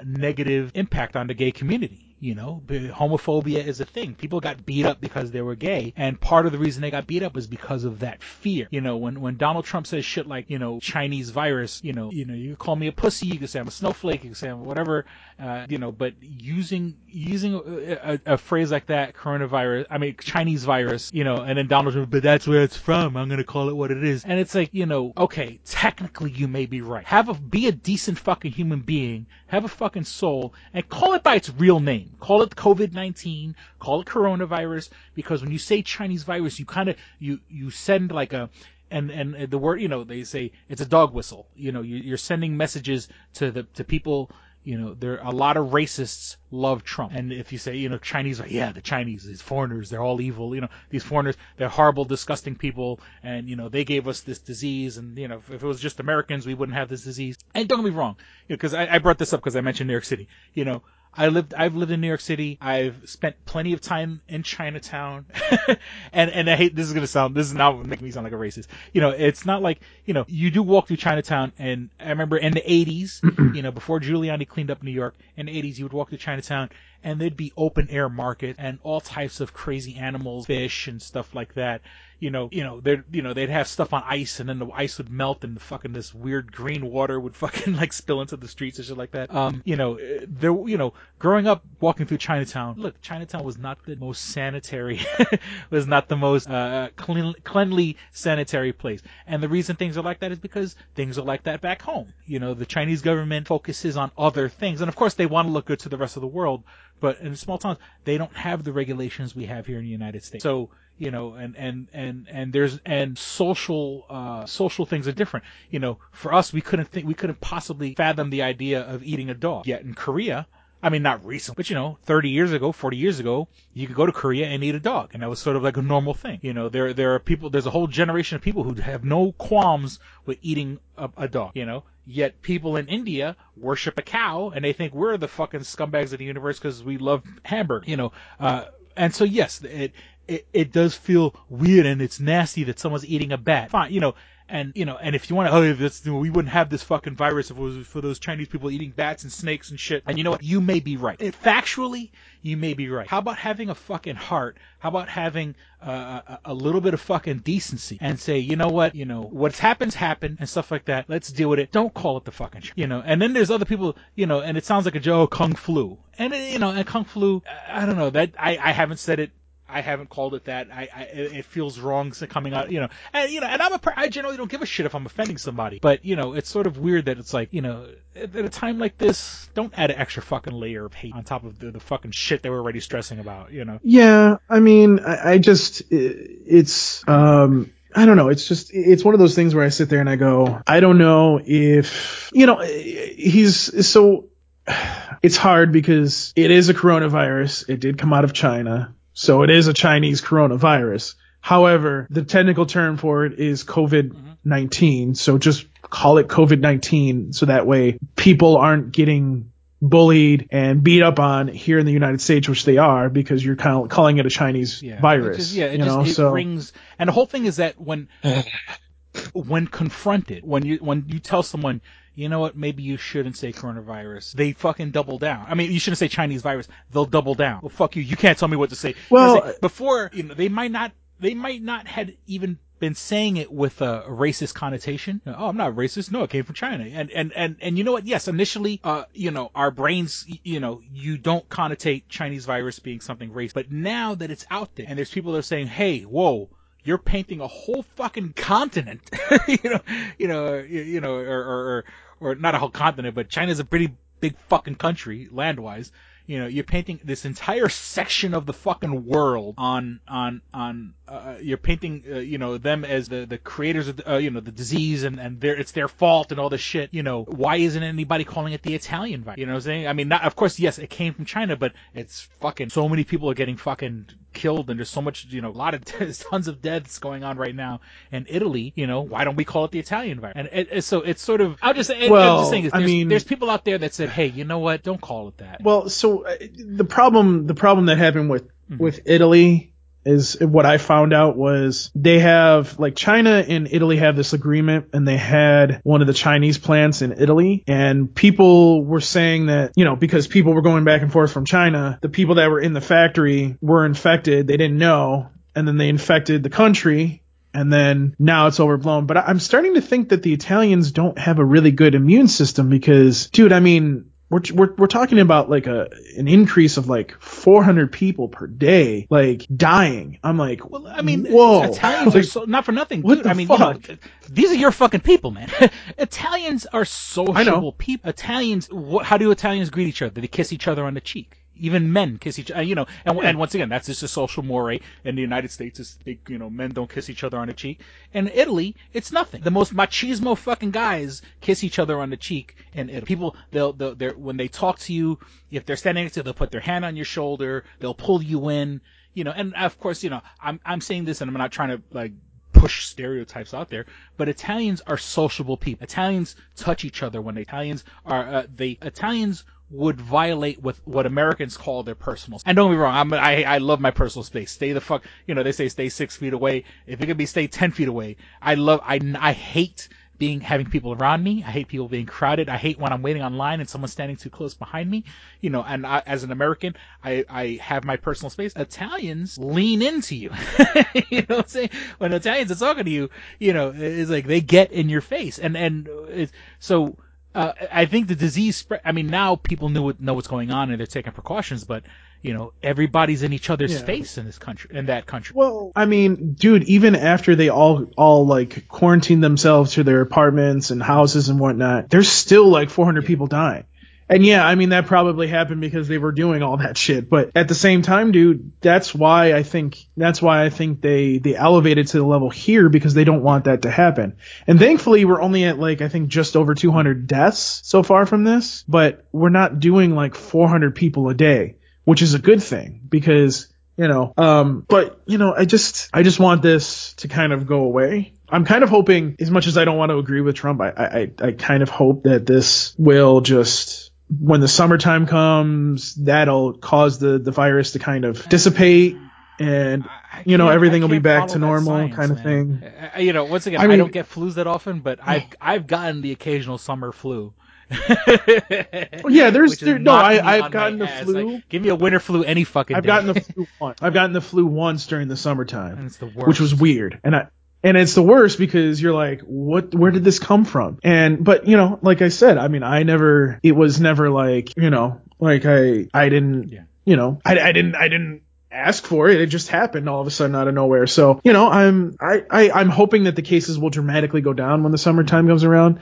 negative impact on the gay community. You know, homophobia is a thing. People got beat up because they were gay, and part of the reason they got beat up is because of that fear. You know, when Donald Trump says shit like, you know, Chinese virus, you know, you call me a pussy, you can say I'm a snowflake, you can say I'm whatever, you know. But using a phrase like that, coronavirus, I mean Chinese virus, you know, and then Donald Trump, but that's where it's from. I'm gonna call it what it is, and it's like, you know, okay, technically you may be right. Be a decent fucking human being, have a fucking soul, and call it by its real name. Call it COVID-19, call it coronavirus, because when you say Chinese virus, you kind of, you send like a, and the word, you know, they say it's a dog whistle. You know, you're sending messages to people. You know, there are a lot of racists love Trump. And if you say, you know, Chinese, like, yeah, the Chinese, these foreigners, they're all evil. You know, these foreigners, they're horrible, disgusting people. And, you know, they gave us this disease. And, you know, if it was just Americans, we wouldn't have this disease. And don't get me wrong, because, you know, I brought this up because I mentioned New York City. You know, I've lived in New York City. I've spent plenty of time in Chinatown. and I hate, this is not making me sound like a racist. You know, it's not like, you know, you do walk through Chinatown, and I remember in the 80s, you know, before Giuliani cleaned up New York, in the 80s you would walk through Chinatown, and there'd be open air market and all types of crazy animals, fish and stuff like that. You know, they'd have stuff on ice, and then the ice would melt, and the fucking this weird green water would fucking like spill into the streets and shit like that. You know, there, you know, growing up walking through Chinatown, look, Chinatown was not the most sanitary, was not the most cleanly sanitary place. And the reason things are like that is because things are like that back home. You know, the Chinese government focuses on other things, and of course they want to look good to the rest of the world. But in small towns, they don't have the regulations we have here in the United States. So, you know, and there's, and social things are different. You know, for us, we couldn't possibly fathom the idea of eating a dog. Yet in Korea, I mean, not recently, but, you know, 30 years ago, 40 years ago, you could go to Korea and eat a dog. And that was sort of like a normal thing. You know, there are people, there's a whole generation of people who have no qualms with eating a dog, you know. Yet people in India worship a cow, and they think we're the fucking scumbags of the universe because we love hamburger, you know. And so, yes, it does feel weird, and it's nasty that someone's eating a bat. Fine, you know. And, you know, and if you want to, oh, that's, we wouldn't have this fucking virus if it was for those Chinese people eating bats and snakes and shit. And you know what? You may be right. Factually, you may be right. How about having a fucking heart? How about having a little bit of fucking decency and say, you know what? You know, what's happened and stuff like that. Let's deal with it. Don't call it the fucking shit. You know, and then there's other people, you know, and it sounds like a joke, Kung Flu. And, you know, and Kung Flu, I don't know, that I haven't said it. I haven't called it that. It feels wrong coming out, you know. And, you know, and I generally don't give a shit if I'm offending somebody. But, you know, it's sort of weird that it's like, you know, at a time like this, don't add an extra fucking layer of hate on top of the fucking shit that we're already stressing about, you know. Yeah, I mean, I just, it's, I don't know. It's just, it's one of those things where I sit there and I go, I don't know if, you know, he's so, it's hard because it is a coronavirus. It did come out of China. So it is a Chinese coronavirus. However, the technical term for it is COVID-19. So just call it COVID-19. So that way people aren't getting bullied and beat up on here in the United States, which they are, because you're kind of calling it a Chinese virus. It brings, and the whole thing is that when confronted, when you tell someone, you know what, maybe you shouldn't say coronavirus, they fucking double down. I mean, you shouldn't say Chinese virus, they'll double down. Well, fuck you, you can't tell me what to say. Well, before, you know, they might not had even been saying it with a racist connotation. Oh, I'm not racist. No, it came from China. And you know what? Yes, initially, you know, our brains, you know, you don't connotate Chinese virus being something racist. But now that it's out there and there's people that are saying, hey, whoa, you're painting a whole fucking continent, or not a whole continent, but China's a pretty big fucking country land-wise. You know, you're painting this entire section of the fucking world you're painting, you know, them as the creators of, you know, the disease and it's their fault and all this shit. You know, why isn't anybody calling it the Italian virus? You know what I'm saying? I mean, not, of course, yes, it came from China, but it's fucking, so many people are getting fucking killed and there's so much, you know, tons of deaths going on right now in Italy. You know, why don't we call it the Italian virus? And so it's sort of, I'm just saying this, there's people out there that said, hey, you know what? Don't call it that. Well, so the problem that happened with Italy is what I found out was they have, like, China and Italy have this agreement, and they had one of the Chinese plants in Italy, and people were saying that, you know, because people were going back and forth from China, the people that were in the factory were infected. They didn't know, and then they infected the country. And then now it's overblown. But I'm starting to think that the Italians don't have a really good immune system because, dude, I mean, we're talking about like an increase of like 400 people per day, like dying. I'm like, well, I mean, whoa. Italians are so, not for nothing. What dude, the I mean, fuck? You know, these are your fucking people, man. Italians are sociable people. Italians, how do Italians greet each other? They kiss each other on the cheek. Even men kiss each other, you know, and once again, that's just a social mores. In the United States, it's big, you know, men don't kiss each other on the cheek. And in Italy, it's nothing. The most machismo fucking guys kiss each other on the cheek in Italy. People, they're when they talk to you, if they're standing next to you, they'll put their hand on your shoulder, they'll pull you in, you know, and of course, you know, I'm saying this and I'm not trying to, like, push stereotypes out there, but Italians are sociable people. Italians touch each other when Italians would violate with what Americans call their personal space. And don't be wrong, I love my personal space. Stay the fuck, you know, they say stay 6 feet away. If it could be, stay 10 feet away. I hate having people around me. I hate people being crowded. I hate when I'm waiting online and someone's standing too close behind me, you know, and I, as an American, I have my personal space. Italians lean into you. You know what I'm saying? When Italians are talking to you, you know, it's like they get in your face. So I think the disease spread. I mean, now people know what's going on and they're taking precautions, but, you know, everybody's in each other's face in this country, in that country. Well, I mean, dude, even after they all like quarantined themselves to their apartments and houses and whatnot, there's still like 400 people dying. And yeah, I mean, that probably happened because they were doing all that shit. But at the same time, dude, that's why I think they elevated to the level here because they don't want that to happen. And thankfully, we're only at, like, I think just over 200 deaths so far from this. But we're not doing like 400 people a day, which is a good thing because, you know, but, you know, I just want this to kind of go away. I'm kind of hoping, as much as I don't want to agree with Trump, I kind of hope that this will just, when the summertime comes, that'll cause the virus to kind of dissipate and, you know, everything will be back to normal kind of thing. You know, once again, I mean, I don't get flus that often, but I've gotten the occasional summer flu. Yeah, I've gotten the flu. Like, give me a winter flu any fucking day. I've gotten the flu once during the summertime, and it's the worst. Which was weird. And it's the worst because you're like, what, where did this come from? But you know, like I said, I mean, it was never like, you know, like I didn't, you know, I didn't ask for it. It just happened all of a sudden out of nowhere. So, you know, I'm hoping that the cases will dramatically go down when the summertime comes around.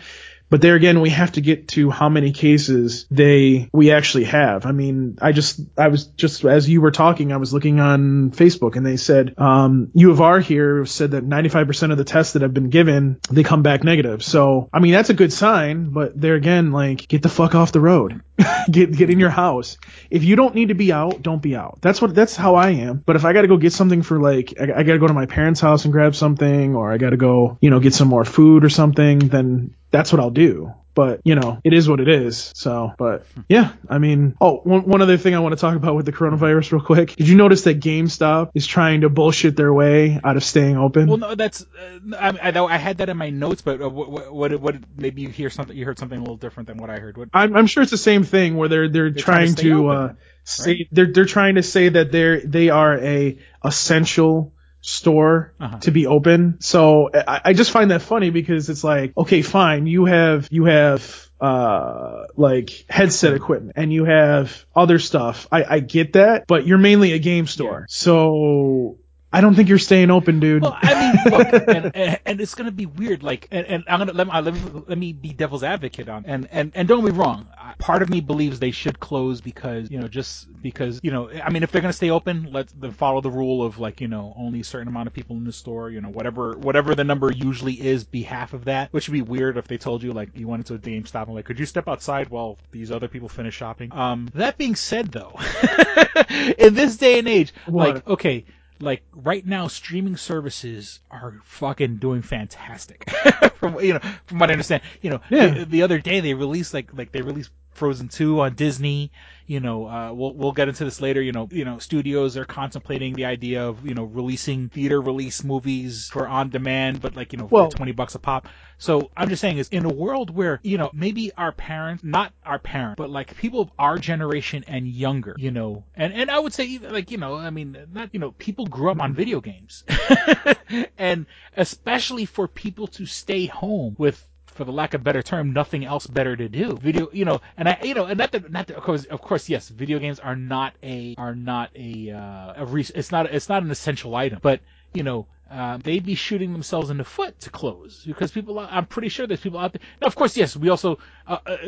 But there again, we have to get to how many cases we actually have. I mean, I was just as you were talking, I was looking on Facebook, and they said U of R here said that 95% of the tests that have been given, they come back negative. So I mean, that's a good sign. But there again, like, get the fuck off the road, get in your house. If you don't need to be out, don't be out. That's how I am. But if I got to go get something for, like, I got to go to my parents' house and grab something, or I got to go, you know, get some more food or something, then that's what I'll do. But, you know, it is what it is. So, but yeah, I mean, one other thing I want to talk about with the coronavirus real quick. Did you notice that GameStop is trying to bullshit their way out of staying open? Well, no, that's, I had that in my notes, but what maybe you heard something a little different than what I heard. I'm sure it's the same thing where they're trying to say that they are a essential store to be open. So I just find that funny because it's like, okay, fine, you have like headset equipment and you have other stuff. I get that, but you're mainly a game store. Yeah. So I don't think you're staying open, dude. Well, I mean, look, and it's gonna be weird. Like, and I'm gonna let me be devil's advocate on. And don't be wrong. Part of me believes they should close because I mean, if they're gonna stay open, let them follow the rule of like, you know, only a certain amount of people in the store. You know, whatever the number usually is, be half of that. Which would be weird if they told you like you went into a GameStop and like, could you step outside while these other people finish shopping? That being said, though, in this day and age, what? Like, okay. Like right now, streaming services are fucking doing fantastic. From what I understand, the other day they released like they released Frozen 2 on Disney. We'll get into this later. Studios are contemplating the idea of releasing theater release movies for on demand, but like for $20 a pop. So I'm just saying is in a world where maybe our parents, not our parents, but like people of our generation and younger, and I would say even like people grew up on video games, and especially for people to stay home with, for the lack of a better term, nothing else better to do. Of course, yes, video games are not an essential item, but they'd be shooting themselves in the foot to close because people. I'm pretty sure there's people out there. Now, of course, yes, we also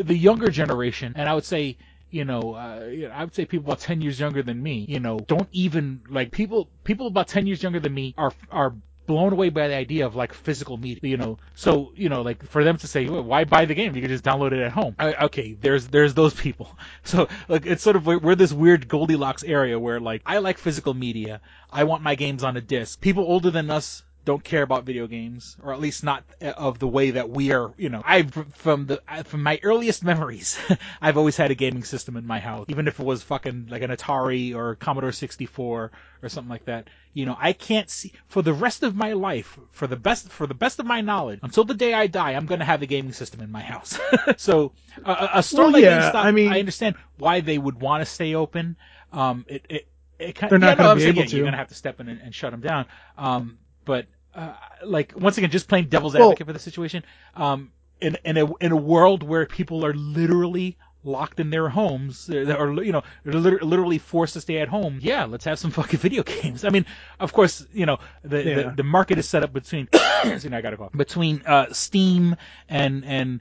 the younger generation, and I would say. I would say people about 10 years younger than me, don't even like people about 10 years younger than me are blown away by the idea of like physical media, So, like for them to say, well, why buy the game? You can just download it at home. Okay, there's those people. So like it's sort of we're this weird Goldilocks area where like I like physical media. I want my games on a disc. People older than us don't care about video games, or at least not of the way that we are, from my earliest memories, I've always had a gaming system in my house, even if it was fucking like an Atari or Commodore 64 or something like that. I can't see for the rest of my life, for the best of my knowledge, until the day I die, I'm going to have a gaming system in my house. So a store GameStop, I understand why they would want to stay open. They're not going to be able to. You're going to have to step in and shut them down. But like once again, just playing devil's advocate for the situation. In a world where people are literally locked in their homes, or literally forced to stay at home. Yeah, let's have some fucking video games. I mean, of course, the market is set up between Steam and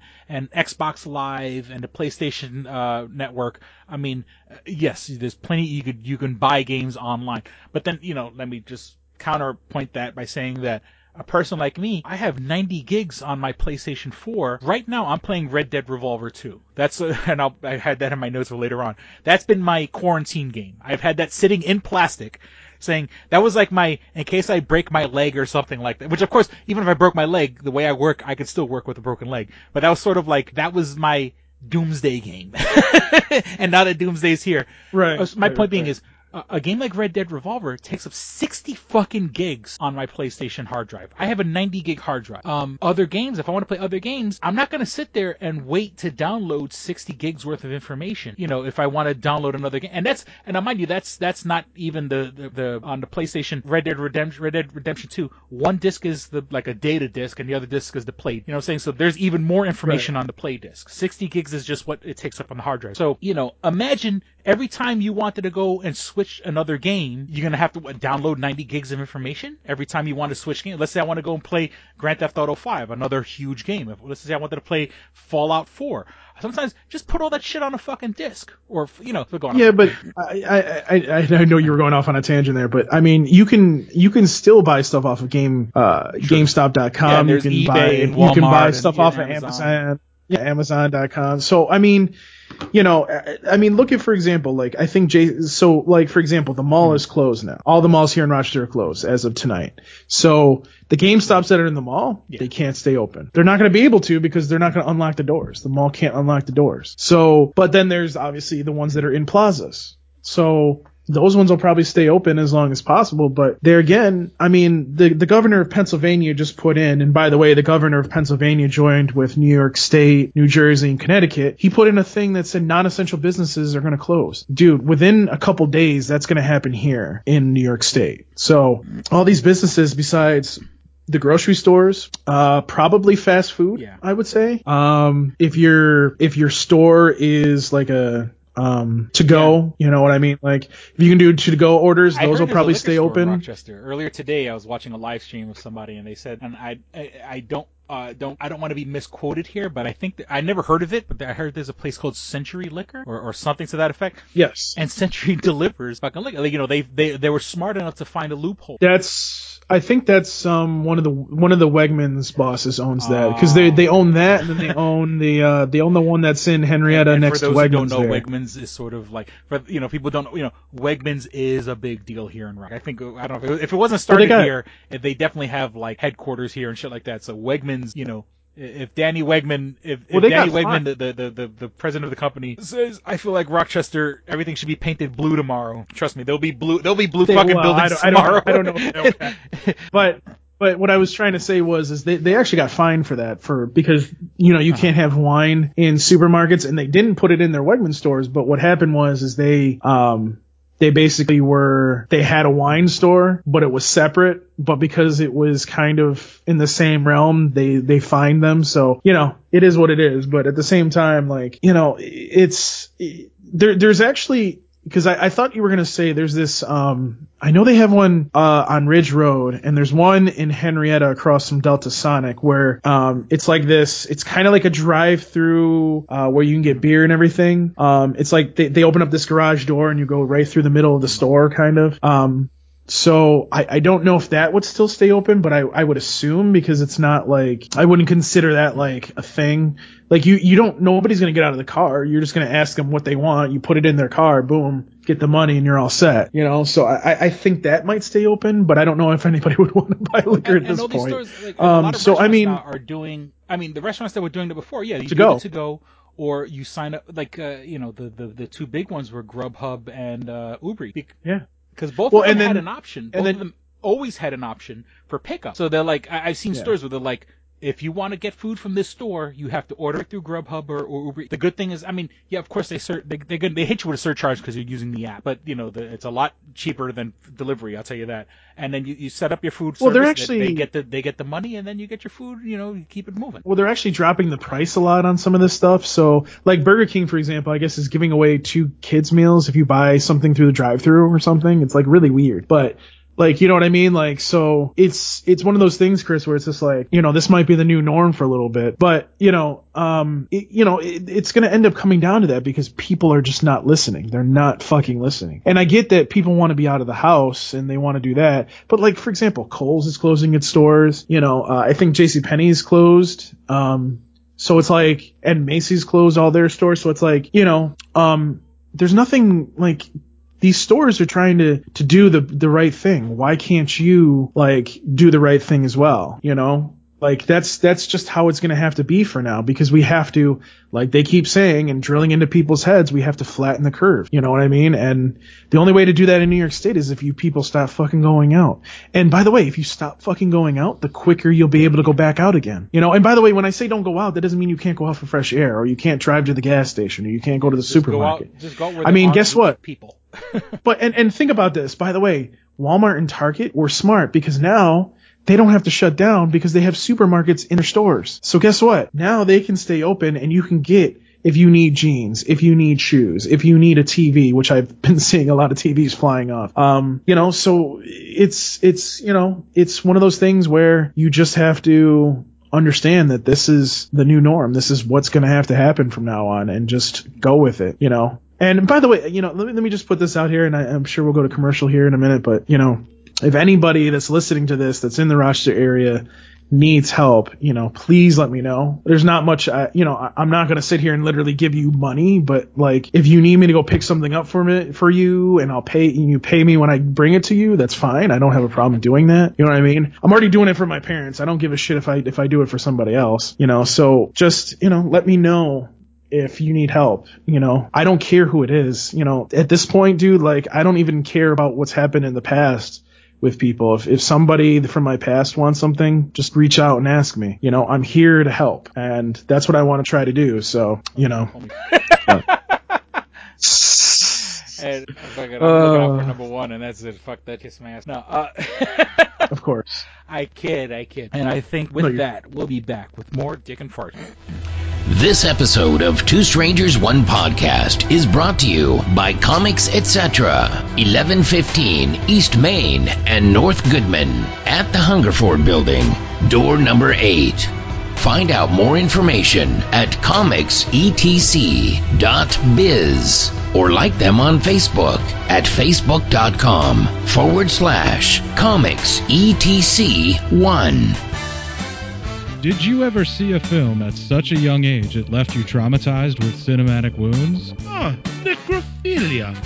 Xbox Live and the PlayStation network. I mean, yes, there's plenty you can buy games online. But then let me just counterpoint that by saying that a person like me, I have 90 gigs on my PlayStation 4. Right now, I'm playing Red Dead Revolver 2. I had that in my notes for later on. That's been my quarantine game. I've had that sitting in plastic, saying that was like my, in case I break my leg or something like that. Which, of course, even if I broke my leg, the way I work, I could still work with a broken leg. But that was sort of like, that was my doomsday game. And now that doomsday's here. Right. My point being is, a game like Red Dead Revolver takes up 60 fucking gigs on my PlayStation hard drive. I have a 90 gig hard drive. Other games, if I want to play other games, I'm not going to sit there and wait to download 60 gigs worth of information. If I want to download another game, and mind you, that's not even the on the PlayStation Red Dead Redemption 2. One disc is a data disc, and the other disc is the play. You know what I'm saying? So there's even more information on the play disc. 60 gigs is just what it takes up on the hard drive. So imagine every time you wanted to go and switch another game, you're going to have to download 90 gigs of information every time you want to switch game. Let's say I want to go and play Grand Theft Auto 5, another huge game. Let's say I wanted to play Fallout 4. Sometimes just put all that shit on a fucking disc, or but I know you were going off on a tangent there, but I mean you can still buy stuff off of GameStop.com. Yeah, you can eBay and Walmart, you can buy stuff off of Amazon. Yeah, Amazon.com. So I mean, look at, for example, like I think for example, the mall is closed now. All the malls here in Rochester are closed as of tonight. So the GameStops that are in the mall, they can't stay open. They're not going to be able to because they're not going to unlock the doors. The mall can't unlock the doors. So, but then there's obviously the ones that are in plazas. So those ones will probably stay open as long as possible. But there again, I mean, the governor of Pennsylvania just put in, and by the way, the governor of Pennsylvania joined with New York State, New Jersey, and Connecticut. He put in a thing that said non-essential businesses are going to close. Dude, within a couple days, that's going to happen here in New York State. So all these businesses besides the grocery stores, probably fast food, yeah. I would say. If your store is like a to go, yeah. You know what I mean? Like if you can do to go orders, those will probably stay open. In Rochester. Earlier today, I was watching a live stream of somebody, and they said, and I don't want to be misquoted here, but I think I never heard of it, but I heard there's a place called Century Liquor or something to that effect. Yes. And Century delivers fucking liquor. You know, they were smart enough to find a loophole. I think that's one of the Wegmans bosses owns that, because they own that, and then they own the one that's in Henrietta and next to Wegmans. For those who don't know, there. Wegmans is sort of like, Wegmans is a big deal here in Rock. I don't know if it wasn't started here, they definitely have like headquarters here and shit like that. So Wegmans, you know. If Danny Wegman, the president of the company, says, "I feel like Rochester, everything should be painted blue tomorrow." Trust me, there'll be blue buildings tomorrow. I don't know. But what I was trying to say was they actually got fined for that, because you know you can't have wine in supermarkets, and they didn't put it in their Wegman stores. But what happened was they basically had a wine store, but it was separate. But because it was kind of in the same realm, they fined them. So, you know, it is what it is. But at the same time, like, you know, there's actually, because I thought you were going to say there's this, I know they have one on Ridge Road, and there's one in Henrietta across from Delta Sonic where it's like this, it's kind of like a drive-through where you can get beer and everything. It's like they open up this garage door and you go right through the middle of the store, kind of. So I don't know if that would still stay open, but I would assume, because it's not like, I wouldn't consider that like a thing. Like you don't, nobody's going to get out of the car. You're just going to ask them what they want. You put it in their car, boom, get the money, and you're all set. You know, so I think that might stay open, but I don't know if anybody would want to buy liquor at this point. Stores, like, a lot of so I mean, are doing, I mean, the restaurants that were doing it before, yeah, you do it to go. Or you sign up, like, you know, the two big ones were Grubhub and Uber Eats. Yeah. Because both of them always had an option for pickup. So they're like, I've seen stores where they're like, if you want to get food from this store, you have to order it through Grubhub or Uber. The good thing is, I mean, yeah, of course they hit you with a surcharge because you're using the app, but you know it's a lot cheaper than delivery. I'll tell you that. And then you set up your food service. Well, they're actually they get the money, and then you get your food. You know, you keep it moving. Well, they're actually dropping the price a lot on some of this stuff. So, like Burger King, for example, I guess is giving away 2 kids meals if you buy something through the drive-through or something. It's like really weird, but. Like, you know what I mean? Like, so it's one of those things, Chris, where it's just like, you know, this might be the new norm for a little bit, but you know, it's going to end up coming down to that because people are just not listening. They're not fucking listening. And I get that people want to be out of the house and they want to do that. But like, for example, Kohl's is closing its stores. You know, I think JCPenney's closed. So it's like, and Macy's closed all their stores. So it's like, you know, there's nothing like, these stores are trying to do the right thing. Why can't you like do the right thing as well? You know, like that's just how it's going to have to be for now, because we have to, like they keep saying and drilling into people's heads, we have to flatten the curve. You know what I mean? And the only way to do that in New York State is if you people stop fucking going out. And by the way, if you stop fucking going out, the quicker you'll be able to go back out again. You know, and by the way, when I say don't go out, that doesn't mean you can't go out for fresh air, or you can't drive to the gas station, or you can't go to the supermarket. Just go where I mean, guess what? People. But and think about this, by the way, Walmart and Target were smart, because now they don't have to shut down because they have supermarkets in their stores. So guess what? Now they can stay open, and you can get, if you need jeans, if you need shoes, if you need a TV, which I've been seeing a lot of TVs flying off. You know, so it's you know, it's one of those things where you just have to understand that this is the new norm. This is what's going to have to happen from now on, and just go with it, you know. And by the way, you know, let me just put this out here, and I'm sure we'll go to commercial here in a minute. But, you know, if anybody that's listening to this that's in the Rochester area needs help, you know, please let me know. There's not much, you know, I'm not going to sit here and literally give you money. But, like, if you need me to go pick something up for you, and I'll pay, and you pay me when I bring it to you, that's fine. I don't have a problem doing that. You know what I mean? I'm already doing it for my parents. I don't give a shit if I do it for somebody else, you know. So just, you know, let me know. if you need help, you know, I don't care who it is, you know, at this point, dude, like, I don't even care about what's happened in the past with people. If somebody from my past wants something, just reach out and ask me, you know, I'm here to help. And that's what I want to try to do. So, you know, hey, fuck it, I'm looking out for number one, and that's it. Fuck that, kiss my ass. No, of course. I kid. And I think with that, we'll be back with more Dick and Fart. This episode of Two Strangers, One Podcast is brought to you by Comics Etc., 1115 East Main and North Goodman at the Hungerford Building, door number 8. Find out more information at comicsetc.biz or like them on Facebook at facebook.com/comicsetc1. Did you ever see a film at such a young age it left you traumatized with cinematic wounds? Necrophilia.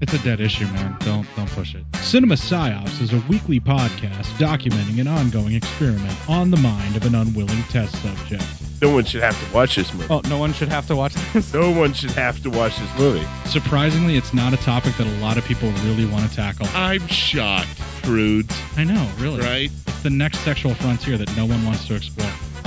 It's a dead issue, man. Don't push it. Cinema Psyops is a weekly podcast documenting an ongoing experiment on the mind of an unwilling test subject. No one should have to watch this movie. Oh, no one should have to watch this? No one should have to watch this movie. Surprisingly, it's not a topic that a lot of people really want to tackle. I'm shocked, prudes. I know, really. Right? It's the next sexual frontier that no one wants to explore.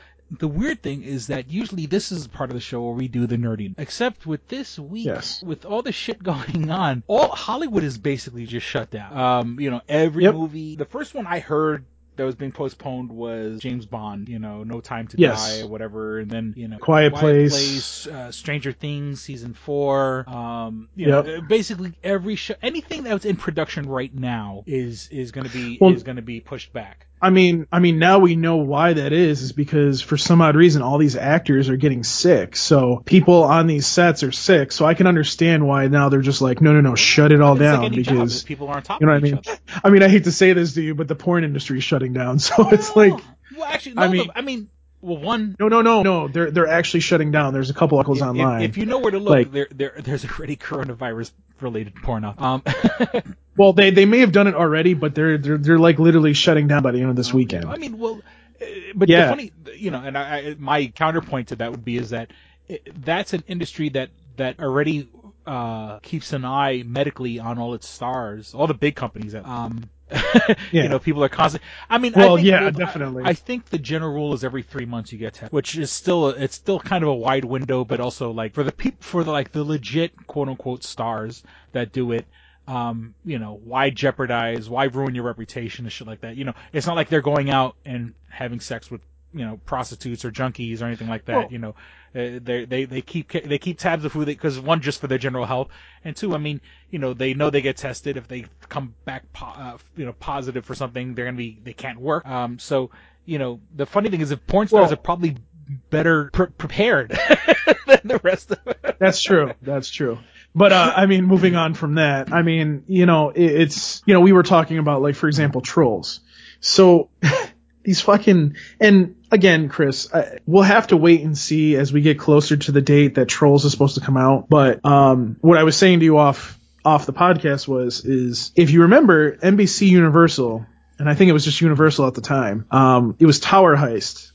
The weird thing is that usually this is part of the show where we do the nerdy. Except with this week, yes. With all the shit going on, all Hollywood is basically just shut down. Every movie. The first one I heard that was being postponed was James Bond, No Time to Die or whatever. And then, Quiet Place. Stranger Things, Season 4. Basically every show, anything that's in production right now is going to be pushed back. I mean, now we know why that is because for some odd reason, all these actors are getting sick. So people on these sets are sick. So I can understand why now they're just like, no, shut it all down because people aren't talking to each other. I mean, I hate to say this to you, but the porn industry is shutting down. So it's like, well, actually, They're actually shutting down. There's a couple articles online. If you know where to look, like, there's already coronavirus-related porn up. Well, they may have done it already, but they're like literally shutting down by the end of this weekend. The funny, and my counterpoint to that would be is that that's an industry that already keeps an eye medically on all its stars, all the big companies that. People are constantly. Definitely. I think the general rule is every 3 months you get tested, which is still kind of a wide window, but also like for the people the legit quote unquote stars that do it. Why jeopardize? Why ruin your reputation and shit like that? It's not like they're going out and having sex with prostitutes or junkies or anything like that. They keep tabs of who they, because one, just for their general health, and two, they know they get tested. If they come back positive for something, they can't work. The funny thing is, if porn stars are probably better prepared than the rest of it. That's true. But, moving on from that, we were talking about, like, for example, Trolls. So these fucking, and again, Chris, we'll have to wait and see as we get closer to the date that Trolls is supposed to come out. But what I was saying to you off the podcast is if you remember NBC Universal, and I think it was just Universal at the time, it was Tower Heist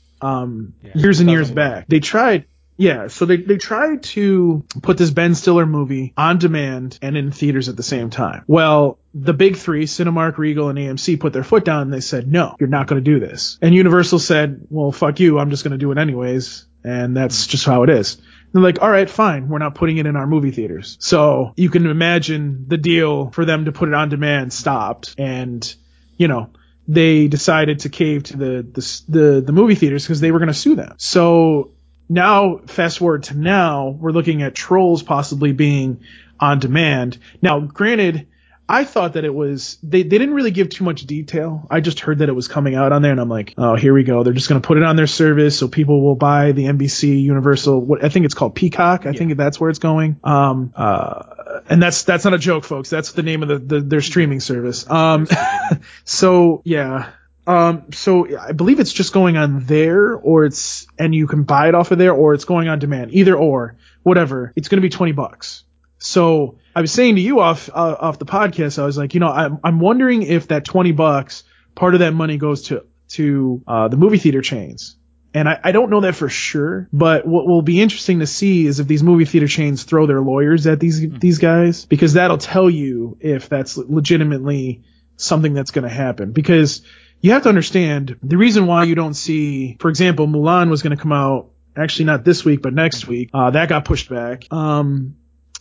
years and years back. They tried... Yeah, so they tried to put this Ben Stiller movie on demand and in theaters at the same time. Well, the big three, Cinemark, Regal, and AMC, put their foot down and they said, no, you're not going to do this. And Universal said, well, fuck you, I'm just going to do it anyways. And that's just how it is. They're like, all right, fine. We're not putting it in our movie theaters. So you can imagine the deal for them to put it on demand stopped. And, you know, they decided to cave to the movie theaters because they were going to sue them. So now fast forward to now, we're looking at Trolls possibly being on demand. Now, granted, I thought that it was they didn't really give too much detail. I just heard that it was coming out on there, and I'm like, oh, here we go. They're just going to put it on their service so people will buy the NBC Universal. What I think it's called Peacock. I think that's where it's going. And that's not a joke, folks. That's the name of their streaming service. So yeah. So I believe it's just going on there, or and you can buy it off of there, or it's going on demand. Either or, whatever. It's going to be $20. So I was saying to you off the podcast, I was like, you know, I'm wondering if that $20, part of that money goes to the movie theater chains. And I don't know that for sure, but what will be interesting to see is if these movie theater chains throw their lawyers at these guys, because that'll tell you if that's legitimately something that's going to happen. Because you have to understand the reason why you don't see, for example, Mulan was going to come out actually not this week, but next week. That got pushed back.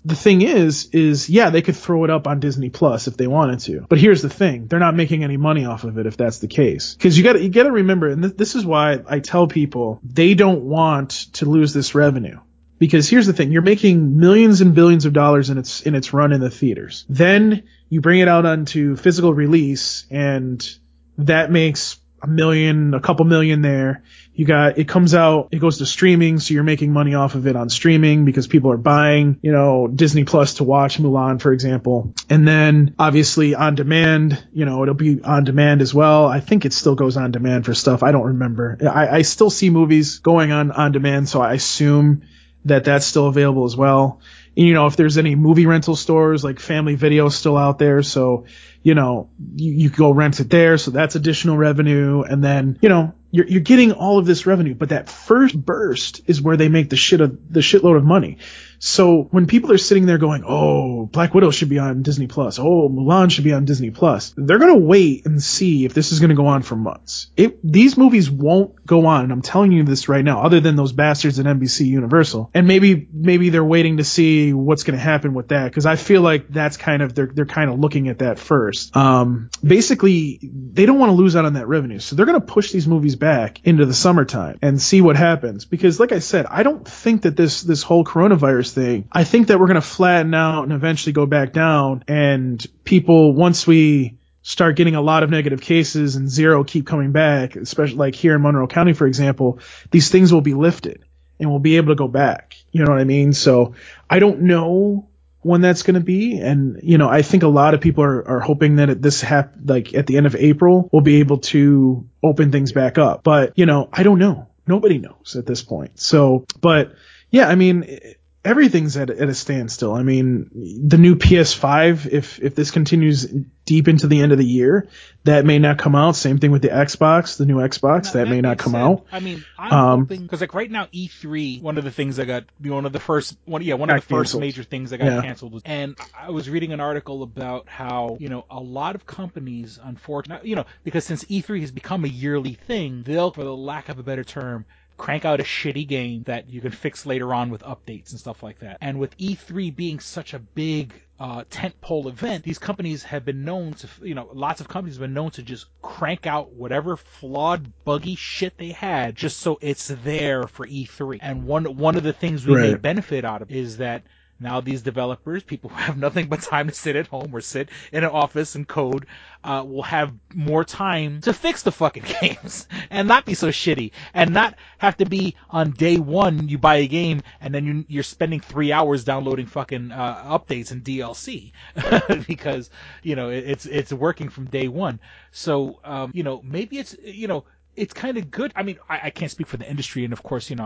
The thing is yeah, they could throw it up on Disney Plus if they wanted to. But here's the thing. They're not making any money off of it if that's the case. Because you gotta remember, and this is why I tell people they don't want to lose this revenue. Because here's the thing. You're making millions and billions of dollars in its run in the theaters. Then you bring it out onto physical release, and that makes a couple million there. It comes out, it goes to streaming, so you're making money off of it on streaming because people are buying, you know, Disney Plus to watch Mulan, for example. And then obviously on demand, you know, it'll be on demand as well. I think it still goes on demand for stuff. I don't remember. I still see movies going on demand, so I assume that that's still available as well. And, you know, if there's any movie rental stores, like Family Video is still out there, so, you know, you go rent it there, so that's additional revenue. And then, you know, you're getting all of this revenue, but that first burst is where they make the shitload of money. So when people are sitting there going, oh, Black Widow should be on Disney Plus, oh, Mulan should be on Disney Plus, they're going to wait and see if this is going to go on for months. These movies won't go on, and I'm telling you this right now, other than those bastards at NBC Universal. And maybe they're waiting to see what's going to happen with that, because I feel like that's kind of, they're kind of looking at that first. Basically, they don't want to lose out on that revenue, so they're going to push these movies back into the summertime and see what happens. Because like I said, I don't think that this whole coronavirus thing, I think that we're going to flatten out and eventually go back down, and people, once we start getting a lot of negative cases and zero keep coming back, especially like here in Monroe County, for example, these things will be lifted and we'll be able to go back. You know what I mean? So I don't know when that's going to be. And, you know, I think a lot of people are hoping that like at the end of April, we'll be able to open things back up. But, you know, I don't know. Nobody knows at this point. So, but yeah, I mean, everything's at a standstill. I mean, the new PS5, if this continues deep into the end of the year, that may not come out. Same thing with the Xbox, the new Xbox, that may not come out. I mean, I'm hoping, because like right now, E3, one of the first major things that got canceled was, and I was reading an article about how, you know, a lot of companies, unfortunately, you know, because since E3 has become a yearly thing, they'll, for the lack of a better term, crank out a shitty game that you can fix later on with updates and stuff like that. And with E3 being such a big tentpole event, these companies have been known to, you know, lots of companies have been known to just crank out whatever flawed, buggy shit they had just so it's there for E3. And one of the things we may benefit out of is that now these developers, people who have nothing but time to sit at home or sit in an office and code, will have more time to fix the fucking games and not be so shitty and not have to be on day one you buy a game and then you're spending 3 hours downloading fucking updates and DLC because, you know, it's working from day one. So, you know, maybe it's, you know, it's kind of good. I mean, I can't speak for the industry, and of course, you know,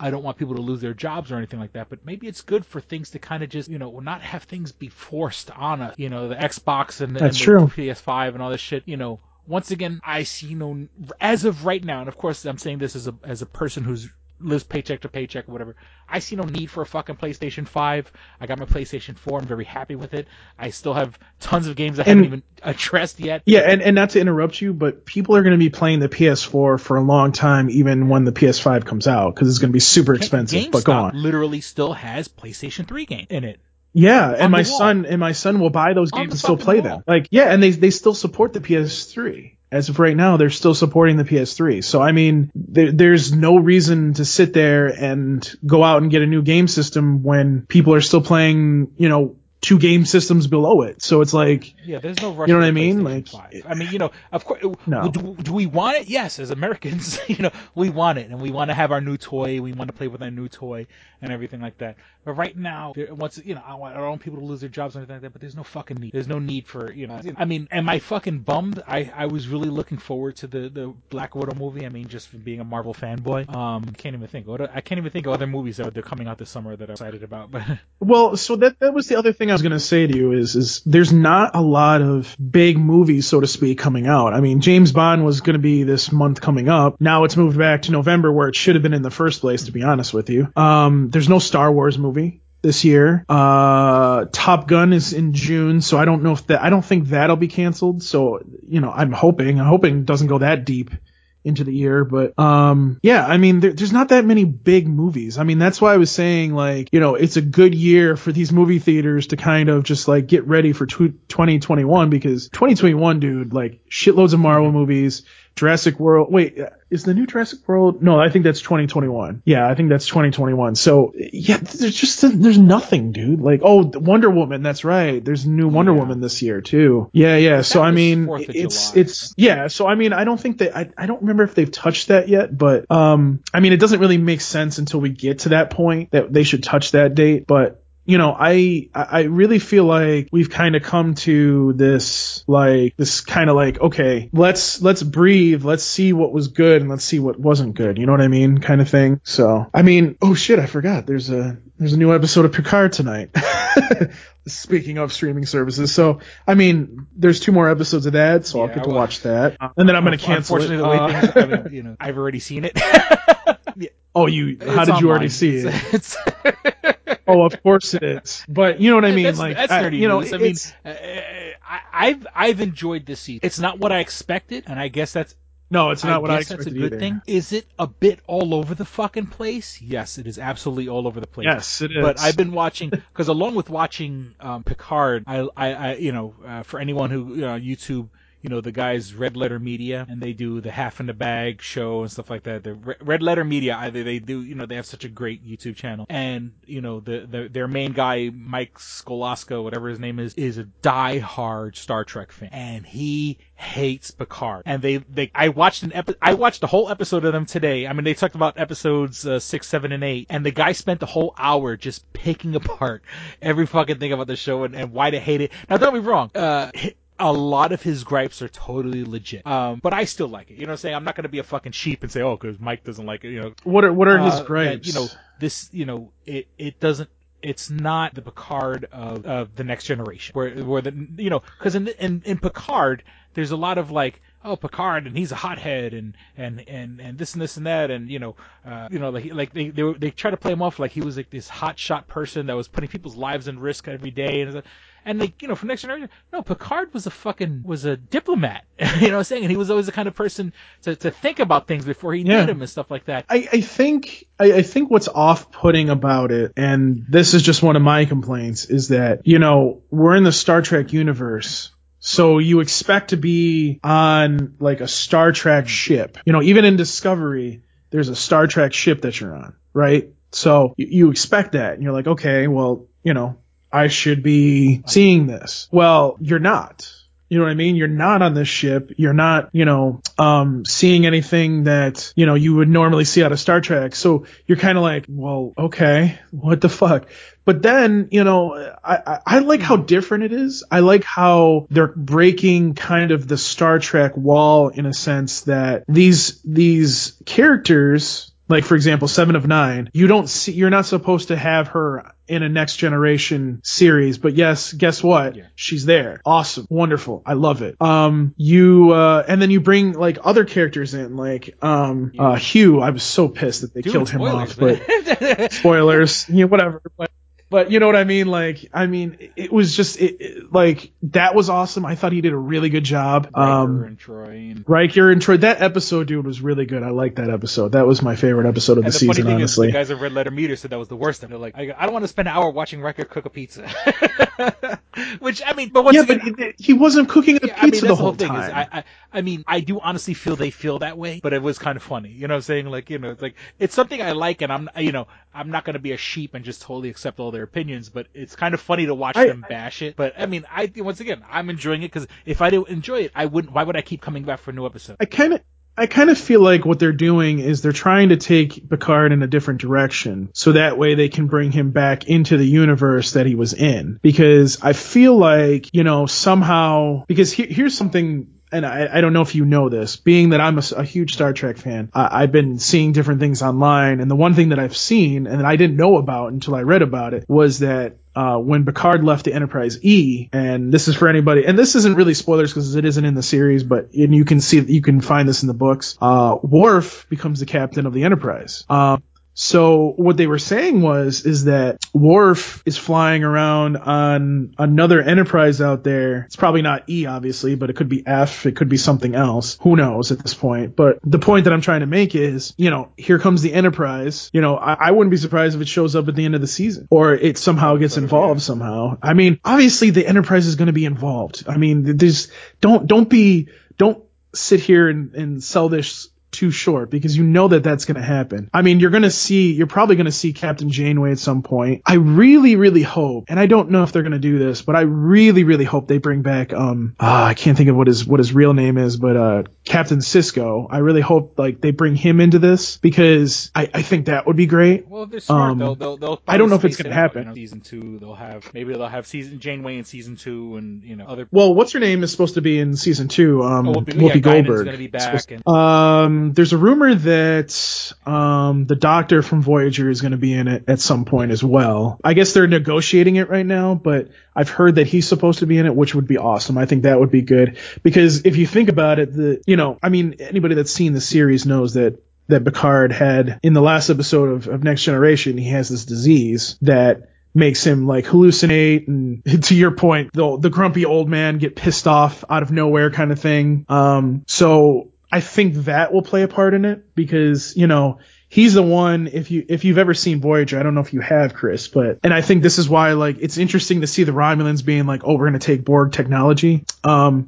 I don't want people to lose their jobs or anything like that, but maybe it's good for things to kind of just, you know, not have things be forced on us. You know, the Xbox and the PS5 and all this shit, you know. Once again, I see no, as of right now, and of course I'm saying this as a person who's lives paycheck to paycheck or whatever. I see no need for a fucking PlayStation 5. I got my PlayStation 4. I'm very happy with it. I still have tons of games I haven't even addressed yet. Yeah, and not to interrupt you, but people are going to be playing the PS4 for a long time, even when the PS5 comes out, because it's going to be super expensive. GameStop but go on. Literally still has PlayStation 3 games in it. Yeah, and my son will buy those games and still play them. Like, yeah, and they still support the PS3. As of right now, they're still supporting the PS3. So, I mean, there's no reason to sit there and go out and get a new game system when people are still playing, you know, two game systems below it. So it's like, yeah, there's no rush. You know what I mean? Like, 5. I mean, you know, of course, no. Do we want it? Yes, as Americans, you know, we want it, and we want to have our new toy. We want to play with our new toy and everything like that. But right now, once you know, I want our own people to lose their jobs and everything like that. But there's no fucking need. There's no need for, you know. I mean, am I fucking bummed? I was really looking forward to the Black Widow movie. I mean, just from being a Marvel fanboy, I can't even think of other movies that are coming out this summer that I'm excited about. But well, so that was the other thing I was going to say to you is there's not a lot of big movies, so to speak, coming out. I mean, James Bond was going to be this month coming up. Now it's moved back to November, where it should have been in the first place, to be honest with you. There's no Star Wars movie this year. Top Gun is in June, so I don't know if that, I don't think that'll be canceled. So, you know, I'm hoping it doesn't go that deep into the year, but yeah, I mean, there's not that many big movies. I mean, that's why I was saying, like, you know, it's a good year for these movie theaters to kind of just like get ready for 2021, because 2021, dude, like shitloads of Marvel movies, Jurassic World. Wait, is the new Jurassic World? No, I think that's 2021. Yeah, I think that's 2021. So yeah, there's nothing, dude. Like, oh, Wonder Woman. That's right. There's a new Wonder Woman this year too. Yeah, yeah. So I mean, it's yeah. So I mean, I don't think that I don't remember if they've touched that yet, but I mean, it doesn't really make sense until we get to that point that they should touch that date, but. You know, I really feel like we've kind of come to this kind of like, okay, let's breathe. Let's see what was good and let's see what wasn't good. You know what I mean? Kind of thing. So, I mean, oh shit, I forgot. There's a new episode of Picard tonight. Speaking of streaming services. So, I mean, there's 2 more episodes of that, so yeah, I'll get to watch that. And then I'm going to cancel it. Unfortunately, the way things, you know, I've already seen it. Yeah. Oh, how did you already see it? Oh, of course it is. But you know what I mean? I've enjoyed this season. It's not what I expected, and I guess that's a good thing. Is it a bit all over the fucking place? Yes, it is absolutely all over the place. Yes, it is. But I've been watching, because along with watching Picard, I you know, for anyone who, you know, YouTube. You know, the guys Red Letter Media, and they do the Half in the Bag show and stuff like that. The Red Letter Media, they do, you know, they have such a great YouTube channel. And, you know, their main guy, Mike Skolasco, whatever his name is a diehard Star Trek fan. And he hates Picard. And I watched the whole episode of them today. I mean, they talked about episodes 6, 7, and 8. And the guy spent the whole hour just picking apart every fucking thing about the show and why they hate it. Now, don't be wrong. A lot of his gripes are totally legit, but I still like it. You know what I'm saying? I'm not going to be a fucking sheep and say, "Oh, because Mike doesn't like it." You know, what are his gripes? You know, this. You know, it doesn't. It's not the Picard of the Next Generation, where the, you know, because in Picard there's a lot of like, oh, Picard, and he's a hothead, and this and this and that, and you know, like they try to play him off like he was like this hotshot person that was putting people's lives in risk every day and. And they, you know, from Next Generation, no, Picard was a diplomat, you know what I'm saying? And he was always the kind of person to think about things before he did them and stuff like that. I think what's off-putting about it, and this is just one of my complaints, is that, you know, we're in the Star Trek universe. So you expect to be on like a Star Trek ship, you know, even in Discovery, there's a Star Trek ship that you're on, right? So you expect that and you're like, okay, well, you know, I should be seeing this. Well, you're not. You know what I mean? You're not on this ship. You're not, you know, seeing anything that, you know, you would normally see out of Star Trek. So you're kind of like, well, okay, what the fuck? But then, you know, I like how different it is. I like how they're breaking kind of the Star Trek wall in a sense that these characters – Like, for example, Seven of Nine, you don't see, you're not supposed to have her in a Next Generation series, but yes, guess what? Yeah. She's there. Awesome. Wonderful. I love it. And then you bring like other characters in, like, Hugh. I was so pissed that they killed him off, but spoilers, you know, whatever. But you know what I mean? Like, I mean, it was just like, that was awesome. I thought he did a really good job. Riker and Troy. That episode, dude, was really good. I liked that episode. That was my favorite episode of the season, honestly. And the funny thing is, the guys at Red Letter Media said that was the worst time. They're like, I don't want to spend an hour watching Riker cook a pizza. Which, I mean, but once again, but he wasn't cooking a pizza the whole time. I do honestly feel they feel that way, but it was kind of funny. You know what I'm saying? Like, you know, it's like, it's something I like, and I'm not going to be a sheep and just totally accept all their opinions, but it's kind of funny to watch them bash it. But I mean, once again, I'm enjoying it, because if I didn't enjoy it, I wouldn't. Why would I keep coming back for a new episode? I kind of feel like what they're doing is they're trying to take Picard in a different direction, so that way they can bring him back into the universe that he was in. Because I feel like, you know, somehow, because here's something. And I don't know if you know this, being that I'm a huge Star Trek fan, I've been seeing different things online. And the one thing that I've seen and that I didn't know about until I read about it was that when Picard left the Enterprise E, and this is for anybody, and this isn't really spoilers because it isn't in the series, but you can see that, you can find this in the books. Worf becomes the captain of the Enterprise. So what they were saying is that Worf is flying around on another Enterprise out there. It's probably not E, obviously, but it could be F. It could be something else. Who knows at this point? But the point that I'm trying to make is, you know, here comes the Enterprise. You know, I wouldn't be surprised if it shows up at the end of the season, or it somehow gets involved somehow. I mean, obviously the Enterprise is going to be involved. I mean, there's don't sit here and sell this too short, because you know that that's going to happen. I mean, you're probably going to see Captain Janeway at some point. I really, really hope, and I don't know if they're going to do this, but I really, really hope they bring back, I can't think of what his real name is, but, Captain Sisko. I really hope, like, they bring him into this, because I think that would be great. Well, if they're smart, they'll I don't know if it's going to happen. You know, season two, maybe they'll have season Janeway in season two, and, you know, other. Well, what's her name is supposed to be in season two? Whoopi Goldberg. Gonna be back, there's a rumor that the Doctor from Voyager is going to be in it at some point as well. I guess they're negotiating it right now, but I've heard that he's supposed to be in it, which would be awesome. I think that would be good, because if you think about it, anybody that's seen the series knows that Picard had, in the last episode of Next Generation, he has this disease that makes him like hallucinate, and to your point, the grumpy old man get pissed off out of nowhere kind of thing. So I think that will play a part in it, because, you know, he's the one, if you've ever seen Voyager, I don't know if you have, Chris, and I think this is why, like, it's interesting to see the Romulans being like, oh, we're going to take Borg technology.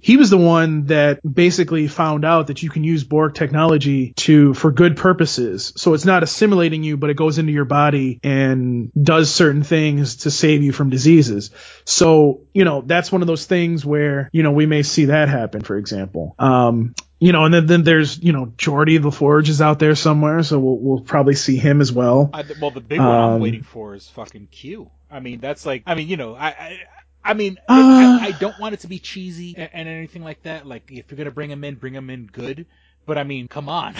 He was the one that basically found out that you can use Borg technology for good purposes. So it's not assimilating you, but it goes into your body and does certain things to save you from diseases. So, you know, that's one of those things where, you know, we may see that happen, for example. You know, and then there's, you know, Geordi the Forge is out there somewhere, so we'll probably see him as well. The big one I'm waiting for is fucking Q. I mean, that's like, I mean, you know, I don't want it to be cheesy and anything like that. Like, if you're gonna bring him in good. But I mean, come on,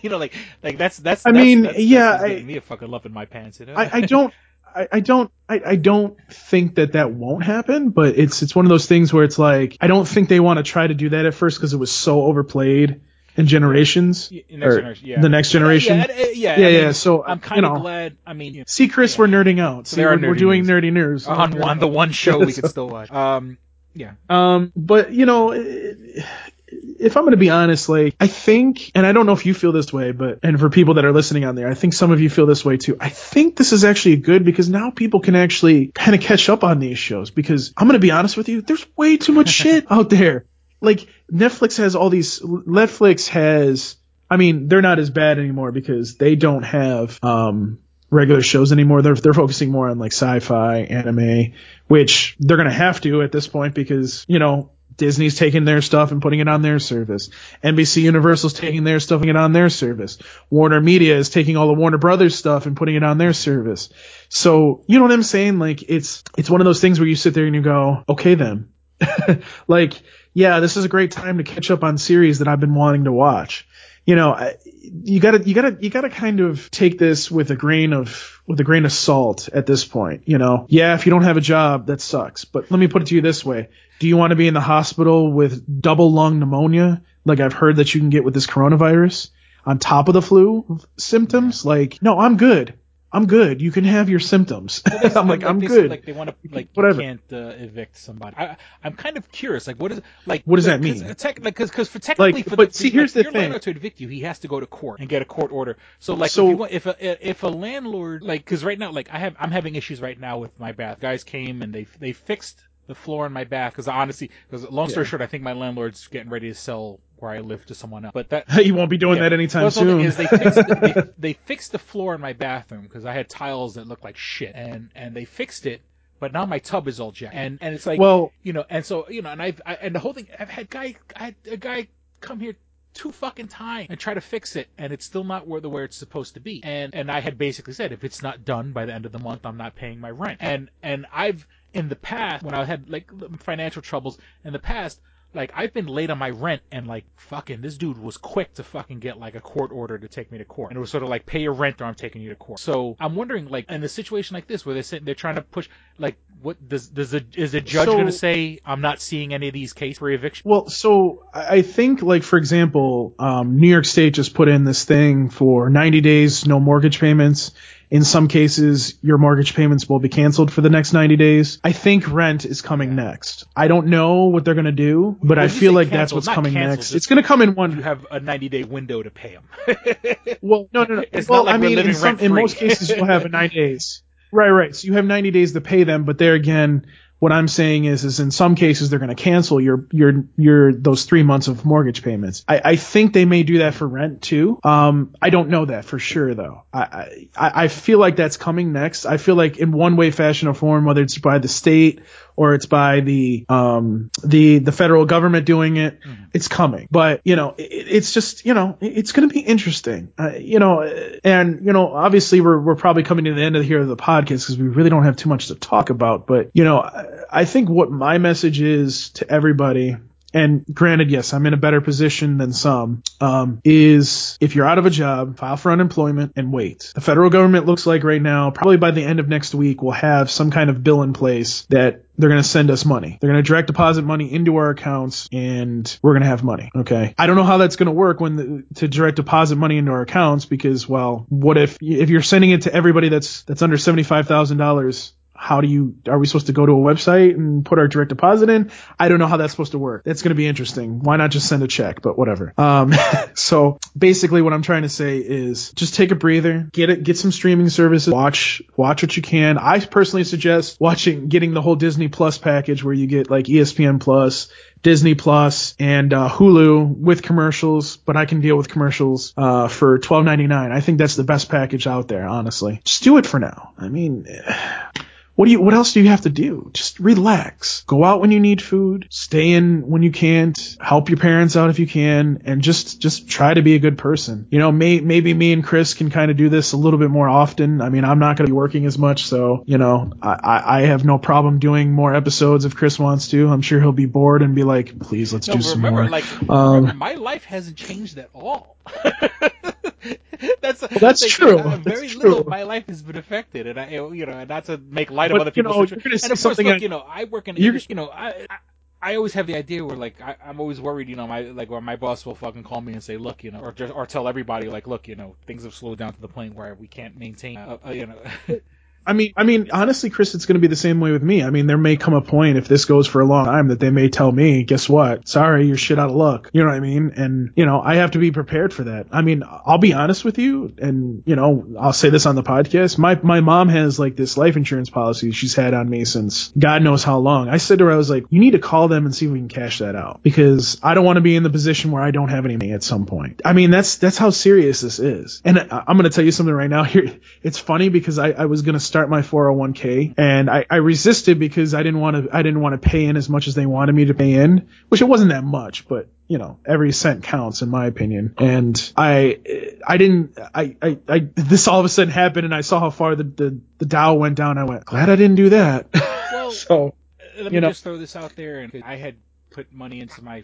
you know, like that's. That's giving me a fucking lump in my pants. You know, I don't think that won't happen, but it's one of those things where it's like, I don't think they want to try to do that at first, because it was so overplayed in Generations. The Next Generation. So I'm kind of glad. I mean, see, Chris, we're nerding out. So we're doing nerdy news on the one show we can still watch. But you know. If I'm going to be honest, like, I think, and I don't know if you feel this way, but, and for people that are listening on there, I think some of you feel this way too. I think this is actually good, because now people can actually kind of catch up on these shows, because I'm going to be honest with you, there's way too much shit out there. Like, Netflix has, I mean, they're not as bad anymore, because they don't have, regular shows anymore. They're focusing more on like sci-fi, anime, which they're going to have to at this point, because, you know, Disney's taking their stuff and putting it on their service. NBC Universal's taking their stuff and putting it on their service. Warner Media is taking all the Warner Brothers stuff and putting it on their service. So, you know what I'm saying? Like, it's one of those things where you sit there and you go, okay then. Like, yeah, this is a great time to catch up on series that I've been wanting to watch. You know, you gotta kind of take this with a grain of salt at this point, you know? Yeah, if you don't have a job, that sucks. But let me put it to you this way. Do you want to be in the hospital with double lung pneumonia, like I've heard that you can get with this coronavirus, on top of the flu symptoms? Like, no, I'm good. You can have your symptoms. Well, I'm good. Like they want to, like, whatever. You can't evict somebody. I'm kind of curious. Like, what does that mean? Because technically, here's the thing. Landlord to evict you, he has to go to court and get a court order. So if a landlord, like, because right now, like, I'm having issues right now with my bath. Guys came and they fixed the floor in my bath because honestly, long story short, I think my landlord's getting ready to sell where I live to someone else. But that you won't be doing that anytime soon. Is they fixed the floor in my bathroom because I had tiles that looked like shit, and they fixed it. But now my tub is all jacked, and it's like, well, you know, and so, you know, and I had a guy come here two fucking times and try to fix it, and it's still not where it's supposed to be. And I had basically said, if it's not done by the end of the month, I'm not paying my rent. And I've in the past, when I had like financial troubles in the past, like, I've been late on my rent, and, like, fucking, this dude was quick to fucking get, like, a court order to take me to court. And it was sort of like, pay your rent or I'm taking you to court. So I'm wondering, like, in a situation like this where they're trying to push, like, what is a judge going to say, I'm not seeing any of these cases for eviction? Well, so I think, like, for example, New York State just put in this thing for 90 days, no mortgage payments. In some cases, your mortgage payments will be canceled for the next 90 days. I think rent is coming next. I don't know what they're going to do, but I feel like that's what's coming next. It's going to come in one. You have a 90-day window to pay them. Well, no. Well, I mean, in most cases, you'll have 9 days. Right. So you have 90 days to pay them, but there again, what I'm saying is in some cases they're going to cancel your those 3 months of mortgage payments. I think they may do that for rent too. I don't know that for sure though. I feel like that's coming next. I feel like in one way, fashion, or form, whether it's by the state or it's by the federal government doing it, it's coming. But you know, it's just, you know, it's going to be interesting. You know, and you know, obviously we're probably coming to the end of the podcast because we really don't have too much to talk about. But you know, I think what my message is to everybody, and granted, yes, I'm in a better position than some, is if you're out of a job, file for unemployment and wait. The federal government looks like right now, probably by the end of next week, we'll have some kind of bill in place that they're going to send us money. They're going to direct deposit money into our accounts, and we're going to have money. Okay. I don't know how that's going to work to direct deposit money into our accounts because, well, what if you're sending it to everybody that's under $75,000? Are we supposed to go to a website and put our direct deposit in? I don't know how that's supposed to work. That's going to be interesting. Why not just send a check, but whatever. So basically what I'm trying to say is just take a breather, get some streaming services, watch what you can. I personally suggest getting the whole Disney Plus package where you get like ESPN Plus, Disney Plus, and Hulu with commercials, but I can deal with commercials for $12.99. I think that's the best package out there, honestly. Just do it for now. I mean, what else do you have to do? Just relax. Go out when you need food. Stay in when you can't. Help your parents out if you can. And just try to be a good person. You know, maybe me and Chris can kind of do this a little bit more often. I mean, I'm not going to be working as much. So, you know, I have no problem doing more episodes if Chris wants to. I'm sure he'll be bored and be like, please, let's do some more. My life hasn't changed at all. That's true. Very little of my life has been affected, and I, you know, not to make light of other people's situations. And of course, look, you know, I work in, you know, I always have the idea where, like, I'm always worried, you know, where my boss will fucking call me and say, look, you know, or tell everybody, like, look, you know, things have slowed down to the point where we can't maintain, you know. I mean, honestly, Chris, it's going to be the same way with me. I mean, there may come a point if this goes for a long time that they may tell me, guess what? Sorry, you're shit out of luck. You know what I mean? And, you know, I have to be prepared for that. I mean, I'll be honest with you. And, you know, I'll say this on the podcast. My mom has like this life insurance policy she's had on me since God knows how long. I said to her, I was like, you need to call them and see if we can cash that out because I don't want to be in the position where I don't have any money at some point. I mean, that's how serious this is. And I'm going to tell you something right now here. It's funny because I was going to start my 401k and I resisted because I didn't want to pay in as much as they wanted me to pay in, which it wasn't that much, but you know, every cent counts in my opinion. And I this all of a sudden happened and I saw how far the Dow went down. I went, glad I didn't do that. Well, so let me just throw this out there, and I had put money into my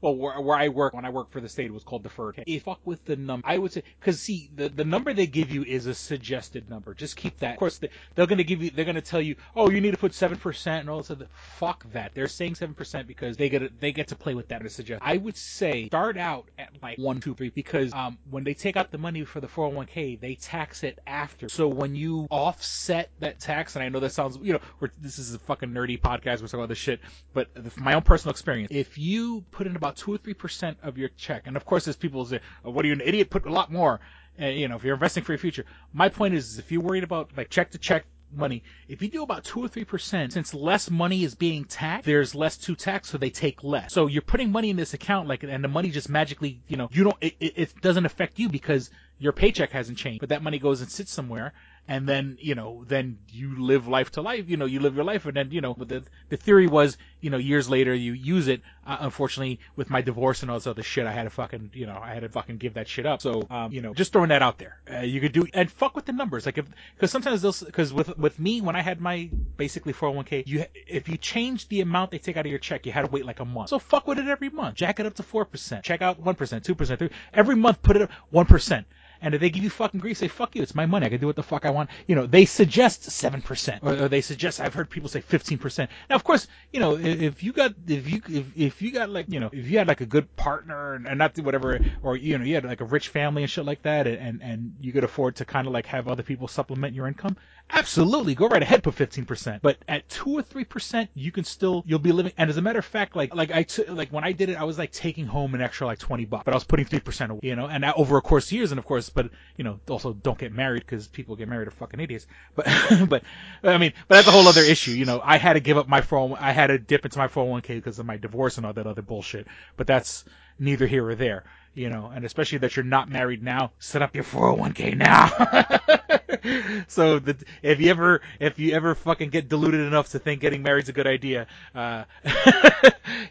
where I work, when I worked for the state, it was called deferred. If fuck with the number, I would say, because see, the number they give you is a suggested number. Just keep that. Of course, they're going to give you, they're going to tell you, oh, you need to put 7% and all this other. Fuck that. They're saying 7% because they get to play with that as a suggestion. I would say start out at like 1, 2, 3 because when they take out the money for the 401k, they tax it after. So when you offset that tax, and I know that sounds, you know, this is a fucking nerdy podcast, we're talking about this shit, but my own personal experience, if you put in about 2 or 3% of your check, and of course there's people who say, oh, what are you, an idiot? Put a lot more, you know, if you're investing for your future. My point is if you're worried about like check to check money, if you do about 2 or 3%, since less money is being taxed, there's less to tax, so they take less. So you're putting money in this account, like, and the money just magically, you know, you don't, it doesn't affect you because your paycheck hasn't changed, but that money goes and sits somewhere. And then, you know, then you live life to life, you know, you live your life. And then, you know, the theory was, you know, years later you use it. Unfortunately, with my divorce and all this other shit, I had to fucking give that shit up. So, you know, just throwing that out there. You could do, and fuck with the numbers. Like, because sometimes they'll, because with me, when I had my basically 401k, if you change the amount they take out of your check, you had to wait like a month. So fuck with it every month. Jack it up to 4%. Check out 1%, 2%, 3%. Every month, put it up 1%. And if they give you fucking grief, say, fuck you, it's my money, I can do what the fuck I want. You know, they suggest 7%, or they suggest, I've heard people say 15%. Now, of course, you know, if you got like, you know, if you had like a good partner and not whatever, or, you know, you had like a rich family and shit like that, and you could afford to kind of like have other people supplement your income, absolutely, go right ahead, put 15%. But at 2 or 3%, you can still, you'll be living. And as a matter of fact, like when I did it, I was like taking home an extra like $20, but I was putting 3% away, you know, and over a course of years, and of course. But, you know, also don't get married, because people get married are fucking idiots. But, but that's a whole other issue. You know, I had to give up my 401k. I had to dip into my 401k because of my divorce and all that other bullshit. But that's neither here or there, you know, and especially that you're not married now, set up your 401k now. So if you ever fucking get deluded enough to think getting married's a good idea,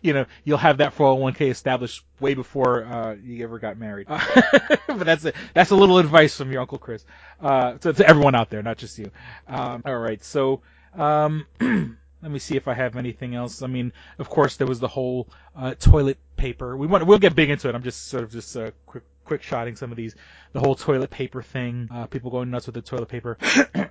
you know, you'll have that 401k established way before you ever got married. But that's a little advice from your Uncle Chris, to everyone out there, not just you. All right, so let me see if I have anything else. I mean, of course, there was the whole toilet paper. We'll get big into it. I'm just sort of just quick shotting some of these. The whole toilet paper thing. People going nuts with the toilet paper.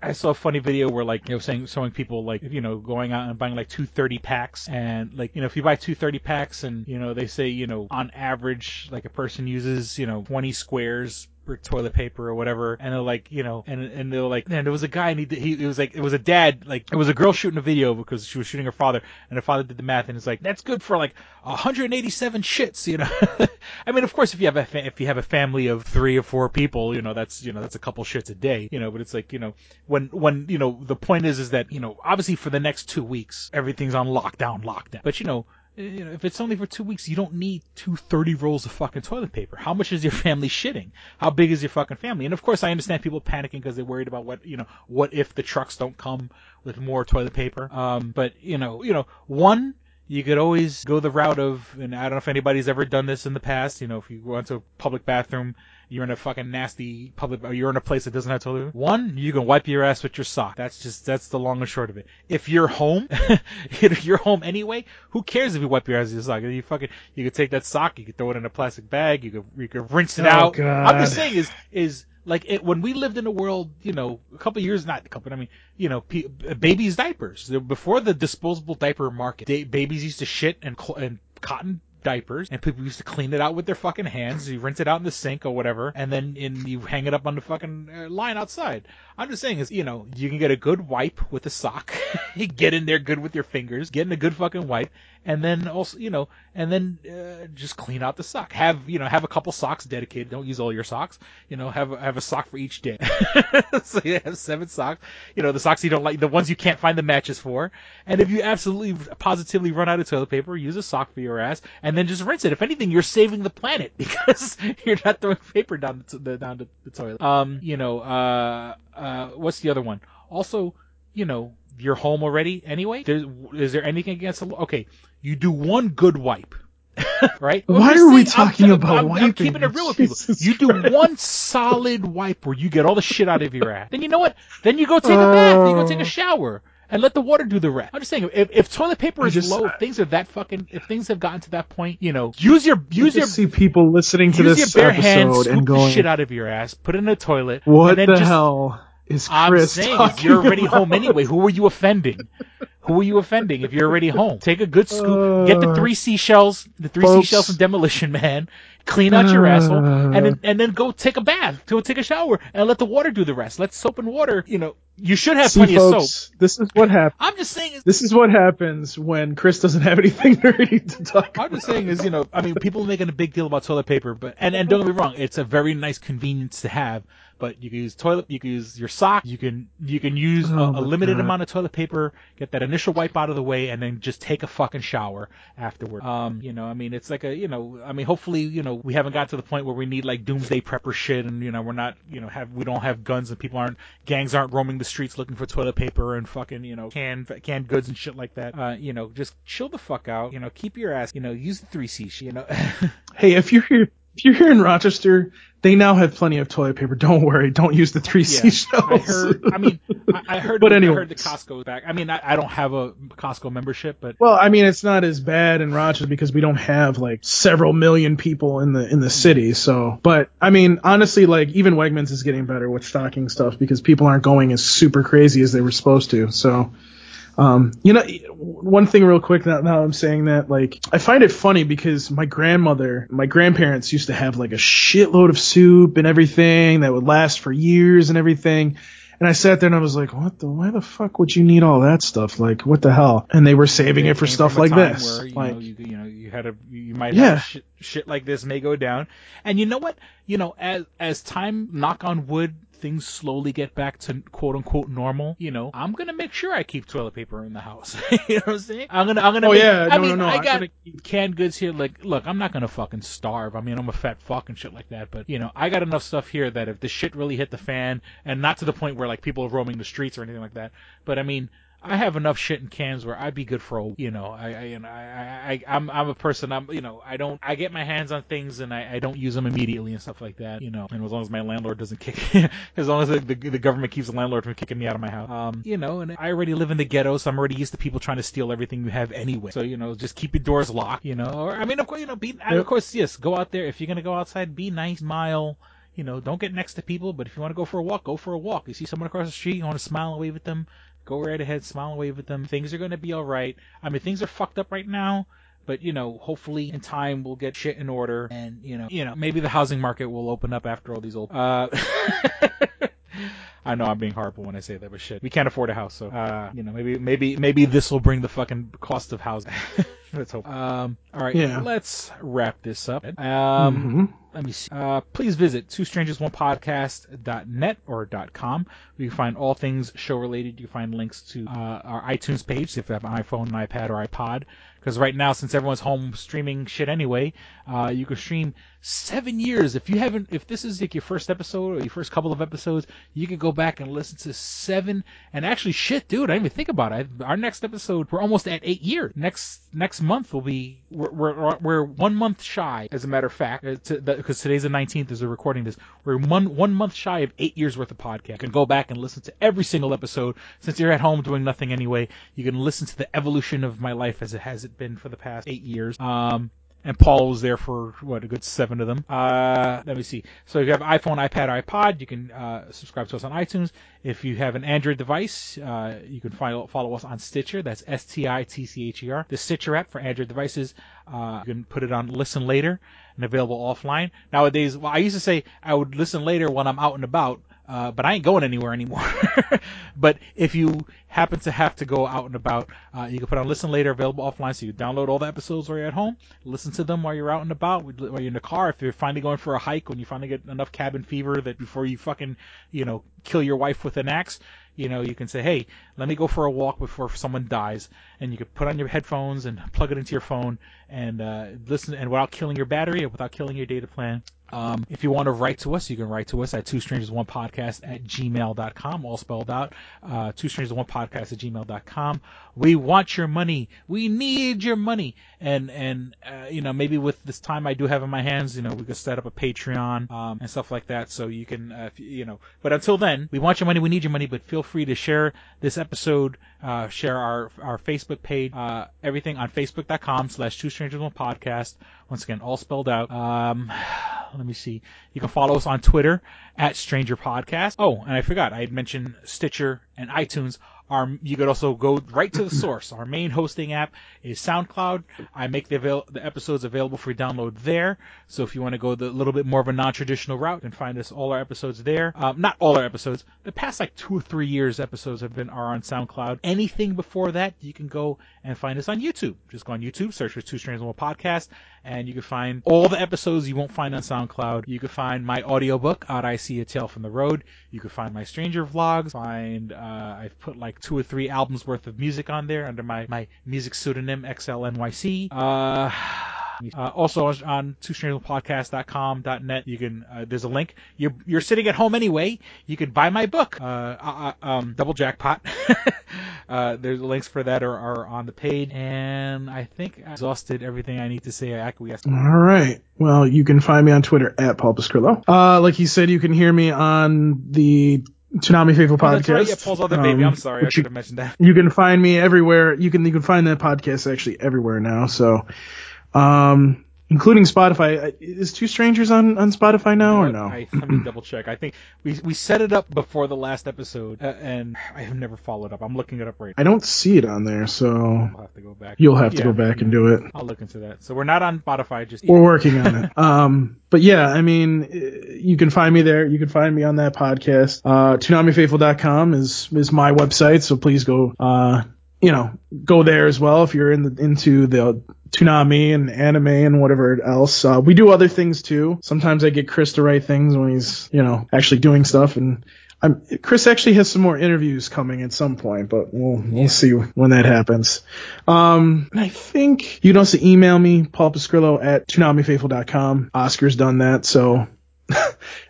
I saw a funny video where, like, you know, showing people, like, you know, going out and buying like 2 30-packs, and, like, you know, if you buy 2 30-packs, and, you know, they say, you know, on average, like, a person uses, you know, 20 squares or toilet paper or whatever, and they're like, you know, and they're like, man, there was a guy, and he was like, it was a dad, like, it was a girl shooting a video because she was shooting her father, and her father did the math, and it's like, that's good for like 187 shits, you know. I mean, of course, if you have a family of 3 or 4 people, you know, that's a couple shits a day, you know. But it's like, you know, when you know, the point is that, you know, obviously for the next 2 weeks everything's on lockdown, but you know, if it's only for 2 weeks, you don't need 2 30 rolls of fucking toilet paper. How much is your family shitting? How big is your fucking family? And of course, I understand people panicking because they're worried about what, you know, what if the trucks don't come with more toilet paper? But you know, one, you could always go the route of, and I don't know if anybody's ever done this in the past, you know, if you go into a public bathroom, you're in a fucking nasty public, or you're in a place that doesn't have toilet paper. One, you can wipe your ass with your sock. That's the long and short of it. If you're home, if you're home anyway, who cares if you wipe your ass with your sock? You could take that sock, you could throw it in a plastic bag, you could rinse it out. God. I'm just saying is like, when we lived in a world, you know, babies' diapers. Before the disposable diaper market, babies used to shit and cotton diapers, and people used to clean it out with their fucking hands. You rinse it out in the sink or whatever, and then you hang it up on the fucking line outside. I'm just saying is, you know, you can get a good wipe with a sock. You get in there good with your fingers, get in a good fucking wipe, and then also, you know, and then just clean out the sock. Have a couple socks dedicated. Don't use all your socks. You know, have a sock for each day. So you have 7 socks. You know, the socks you don't like, the ones you can't find the matches for. And if you absolutely positively run out of toilet paper, use a sock for your ass, and then just rinse it. If anything, you're saving the planet because you're not throwing paper down the toilet. You know, what's the other one? Also, you know, you're home already anyway. Is there anything against the law? Okay, you do one good wipe, right? Why are we talking about wiping? I'm keeping it real with people. You do one solid wipe where you get all the shit out of your ass. Then you know what? Then you go take a bath. You go take a shower. and let the water do the rest. I'm just saying, if toilet paper is low, if things have gotten to that point, you know, see people listening to this episode and going, use your bare hand, scoop the shit out of your ass, put it in the toilet. What the hell is Chris talking about? I'm saying, you're already home anyway. Who are you offending? Who are you offending if you're already home? Take a good scoop, get the three seashells from Demolition Man, clean out your asshole, and then go take a bath, go take a shower, and let the water do the rest. Let soap and water, you know, you should have plenty of soap. This is what happens. I'm just saying. This is what happens when Chris doesn't have anything nerdy to talk about. I'm just saying is, you know, I mean, people are making a big deal about toilet paper, but, and don't get me wrong, it's a very nice convenience to have. But you can use toilet, you can use your sock, you can use a limited amount of toilet paper, get that initial wipe out of the way, and then just take a fucking shower afterward. You know, I mean, it's like hopefully, you know, we haven't got to the point where we need like doomsday prepper shit, and you know, we're not, you know, we don't have guns and gangs aren't roaming the streets looking for toilet paper and fucking, you know, canned goods and shit like that. You know, just chill the fuck out. You know, keep your ass. You know, use the 3C. You know, hey, if you're here in Rochester, they now have plenty of toilet paper. Don't worry. Don't use the 3C shells. I heard the Costco is back. I mean, I don't have a Costco membership, but well, I mean, it's not as bad in Rochester because we don't have like several million people in the city. So, but I mean, honestly, like even Wegmans is getting better with stocking stuff because people aren't going as super crazy as they were supposed to. So. You know, one thing real quick, now I'm saying that, like, I find it funny because my grandparents used to have like a shitload of soup and everything that would last for years and everything. And I sat there and I was like, why the fuck would you need all that stuff? Like, what the hell? And they were saving it for stuff like this. Where, like, you might have shit like this may go down. And you know what? You know, as time, knock on wood, things slowly get back to quote-unquote normal, you know, I'm going to make sure I keep toilet paper in the house. You know what I'm saying? I got canned goods here. Like, look, I'm not going to fucking starve. I mean, I'm a fat fuck and shit like that, but, you know, I got enough stuff here that if the shit really hit the fan, and not to the point where, like, people are roaming the streets or anything like that, but, I mean, I have enough shit in cans where I'd be good for a, you know, I'm a person, I'm, you know, I get my hands on things and I don't use them immediately and stuff like that, you know, and as long as my landlord doesn't as long as the government keeps the landlord from kicking me out of my house, you know, and I already live in the ghetto, so I'm already used to people trying to steal everything you have anyway. So, you know, just keep your doors locked, you know, or, I mean, of course, you know, go out there. If you're going to go outside, be nice, smile. You know, don't get next to people, but if you want to go for a walk, go for a walk. You see someone across the street, you want to smile and wave at them, go right ahead, smile and wave at them. Things are going to be all right. I mean, things are fucked up right now, but, you know, hopefully in time we'll get shit in order, and, you know, maybe the housing market will open up after all these old... I know I'm being horrible when I say that, but shit, we can't afford a house, so, you know, maybe this will bring the fucking cost of housing. Let's hope. All right, let's wrap this up. Let me see. Please visit twostrangersonepodcast.net or .com. You can find all things show related. You can find links to our iTunes page if you have an iPhone, an iPad, or iPod. Because right now, since everyone's home streaming shit anyway, you can stream 7 years. If this is like your first episode or your first couple of episodes, you can go back and listen to 7. And actually, shit, dude, I didn't even think about it. Our next episode, we're almost at 8 years. Next month will be we're 1 month shy, as a matter of fact, because today's the 19th as we're recording this. We're one month shy of 8 years worth of podcast. You can go back and listen to every single episode. Since you're at home doing nothing anyway, you can listen to the evolution of my life as it has been for the past 8 years. And Paul was there for, what, a good 7 of them. Let me see. So if you have iPhone, iPad, iPod, you can subscribe to us on iTunes. If you have an Android device, you can follow us on Stitcher. That's STITCHER. The Stitcher app for Android devices. You can put it on Listen Later and available offline. Nowadays, well, I used to say I would listen later when I'm out and about. But I ain't going anywhere anymore. But if you happen to have to go out and about, you can put on Listen Later, available offline, so you download all the episodes while you're at home, listen to them while you're out and about, while you're in the car, if you're finally going for a hike, when you finally get enough cabin fever that before you fucking, you know, kill your wife with an axe, you know, you can say, hey, let me go for a walk before someone dies. And you can put on your headphones and plug it into your phone and listen, and without killing your battery or without killing your data plan. If you want to write to us, you can write to us at twostrangersonepodcast@gmail.com, all spelled out, twostrangersonepodcast@gmail.com. We want your money. We need your money. And you know, maybe with this time I do have in my hands, you know, we could set up a Patreon, and stuff like that. So you can, but until then, we want your money. We need your money, but feel free to share this episode, share our Facebook page, everything on facebook.com/twostrangersonepodcast. Once again, all spelled out. Let me see. You can follow us on Twitter @StrangerPodcast. Oh, and I forgot. I had mentioned Stitcher and iTunes. You could also go right to the source. Our main hosting app is SoundCloud. I make the episodes available for download there. So if you want to go the little bit more of a non-traditional route, you can find us all our episodes there. Not all our episodes. The past like 2 or 3 years, episodes are on SoundCloud. Anything before that, you can go and find us on YouTube. Just go on YouTube, search for Two Strange and One Podcast, and you can find all the episodes you won't find on SoundCloud. You can find my audiobook, Out I See a Tale from the Road. You can find my Stranger vlogs. I've put like 2 or 3 albums worth of music on there under my music pseudonym XLNYC. Also on twostrangerspodcast.com.net, you can there's a link. You're sitting at home anyway. You can buy my book, Double Jackpot. There's links for that are on the page, and I think I exhausted everything I need to say. I acquiesced. All right. Well, you can find me on Twitter @PaulPascrillo. Like he said, you can hear me on the Toonami Faithful Podcast. Right. Yeah, Paul's Other Baby. I'm sorry, I should have mentioned that. You can find me everywhere. You can find that podcast actually everywhere now. So, including Spotify. Is Two Strangers on Spotify now or no? Let me double check. I think we set it up before the last episode, and I have never followed up. I'm looking it up right now. I don't see it on there, so I'll have to go back. You'll have to go back and do it. I'll look into that. So we're not on Spotify. Just we're working on it. But yeah, I mean, you can find me there. You can find me on that podcast. ToonamiFaithful.com is my website, so please go. Go there as well if you're into the Toonami and anime and whatever else. We do other things too. Sometimes I get Chris to write things when he's actually doing stuff, and Chris actually has some more interviews coming at some point, but we'll see when that happens. And I think you can also email me, paulpascrillo @toonamifaithful.com. Oscar's done that, so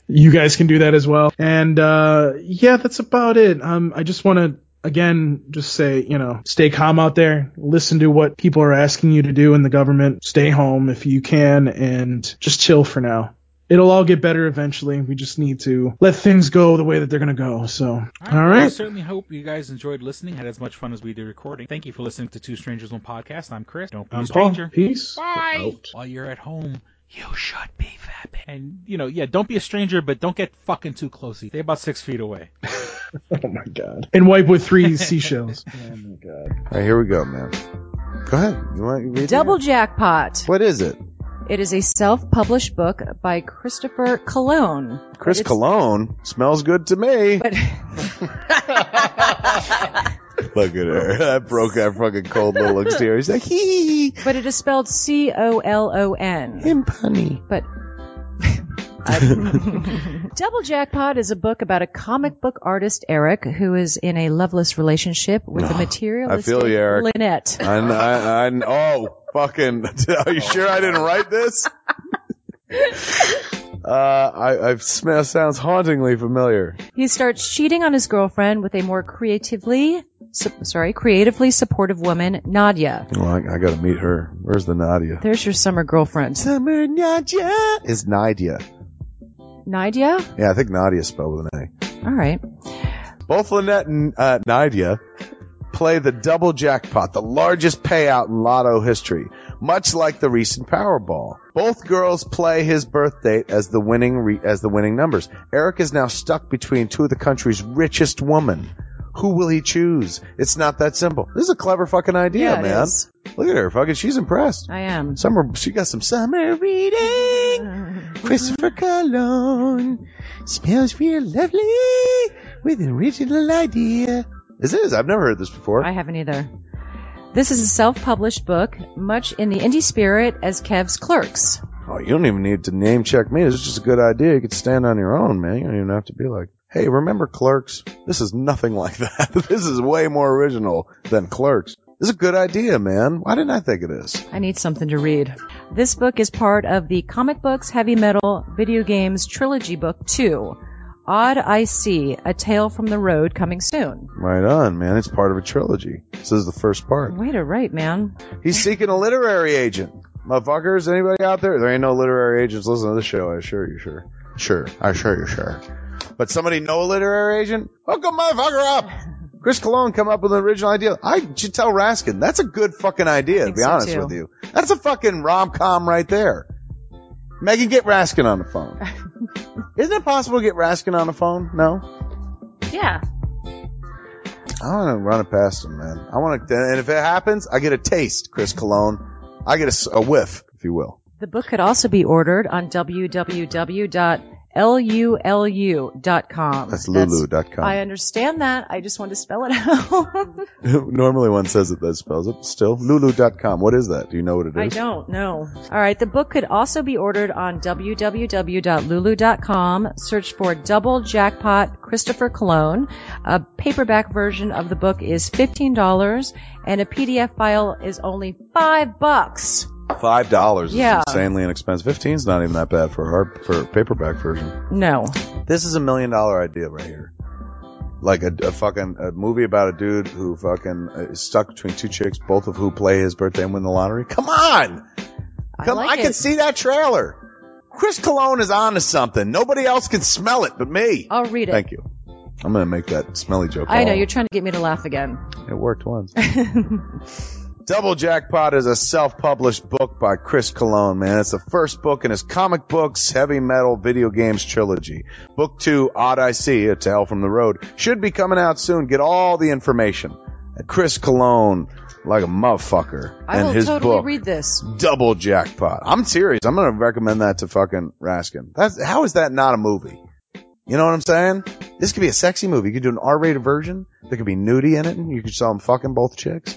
you guys can do that as well. And that's about it. I just want to again, just say, stay calm out there. Listen to what people are asking you to do in the government. Stay home if you can, and just chill for now. It'll all get better eventually. We just need to let things go the way that they're going to go. So, all right. I certainly hope you guys enjoyed listening, had as much fun as we did recording. Thank you for listening to Two Strangers, One Podcast. I'm Chris. Don't be a stranger. Paul. Peace. Bye. While you're at home, you should be fapping. And, don't be a stranger, but don't get fucking too close. Stay about 6 feet away. Oh my god. And wipe with 3 seashells. Oh my god. Alright, here we go, man. Go ahead. You want to Double Jackpot. What is it? It is a self-published book by Christopher Colon. Chris Colon? Smells good to me. But look at her. That broke that fucking cold little exterior. She's like, hee. But it is spelled Colon. Impany. But Double Jackpot is a book about a comic book artist, Eric, who is in a loveless relationship with a materialistic Lynette. Are you sure I didn't write this? Sounds hauntingly familiar. He starts cheating on his girlfriend with a more creatively supportive woman, Nadia. Oh, I gotta meet her. Where's the Nadia? There's your summer girlfriend. Summer Nadia is Nadia. Nadia? Yeah, I think Nadia is spelled with an A. All right. Both Lynette and Nadia play the double jackpot, the largest payout in lotto history, much like the recent Powerball. Both girls play his birth date as the winning numbers. Eric is now stuck between two of the country's richest women. Who will he choose? It's not that simple. This is a clever fucking idea, man. Is. Look at her. Fucking, she's impressed. I am. She got some summer reading. Christopher Colon. Smells real lovely with an original idea. This is. I've never heard this before. I haven't either. This is a self-published book, much in the indie spirit as Kev's Clerks. Oh, you don't even need to name check me. This is just a good idea. You could stand on your own, man. You don't even have to be like, hey, remember Clerks? This is nothing like that. This is way more original than Clerks. This is a good idea, man. Why didn't I think of this? I need something to read. This book is part of the Comic Books, Heavy Metal, Video Games Trilogy Book 2. Odd I See, A Tale from the Road, coming soon. Right on, man. It's part of a trilogy. This is the first part. Way to write, man. He's seeking a literary agent. Motherfuckers, anybody out there? There ain't no literary agents listening to this show, I assure you, sure. But somebody know a literary agent? Hook a motherfucker up. Chris Cologne come up with an original idea. I should tell Raskin, that's a good fucking idea, to be honest with you. That's a fucking rom-com right there. Megan, get Raskin on the phone. Isn't it possible to get Raskin on the phone? No? Yeah. I want to run it past him, man. I want to, and if it happens, I get a taste, Chris Cologne. I get a whiff, if you will. The book could also be ordered on www.lulu.com. That's lulu.com. I understand that. I just want to spell it out. Normally one says it that spells it. Still, lulu.com. What is that? Do you know what it is? I don't know. All right. The book could also be ordered on www.lulu.com. Search for Double Jackpot Christopher Cologne. A paperback version of the book is $15 and a PDF file is only $5. $5 is insanely inexpensive. 15's not even that bad for a paperback version. No. This is $1 million idea right here. Like a fucking a movie about a dude who fucking is stuck between two chicks, both of who play his birthday and win the lottery. Come on! I can see that trailer. Chris Cologne is on to something. Nobody else can smell it but me. I'll read it. Thank you. I'm going to make that smelly joke. I know. You're trying to get me to laugh again. It worked once. Double Jackpot is a self-published book by Chris Cologne, man. It's the first book in his comic books, heavy metal, video games trilogy. Book 2, Odd I See, A Tale from the Road, should be coming out soon. Get all the information. Chris Cologne, like a motherfucker, and his book. I will totally read this. Double Jackpot. I'm serious. I'm going to recommend that to fucking Raskin. How is that not a movie? You know what I'm saying? This could be a sexy movie. You could do an R-rated version. There could be nudity in it, and you could sell them fucking both chicks.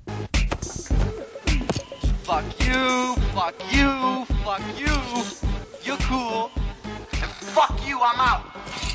Fuck you, fuck you, fuck you, you're cool, and fuck you, I'm out.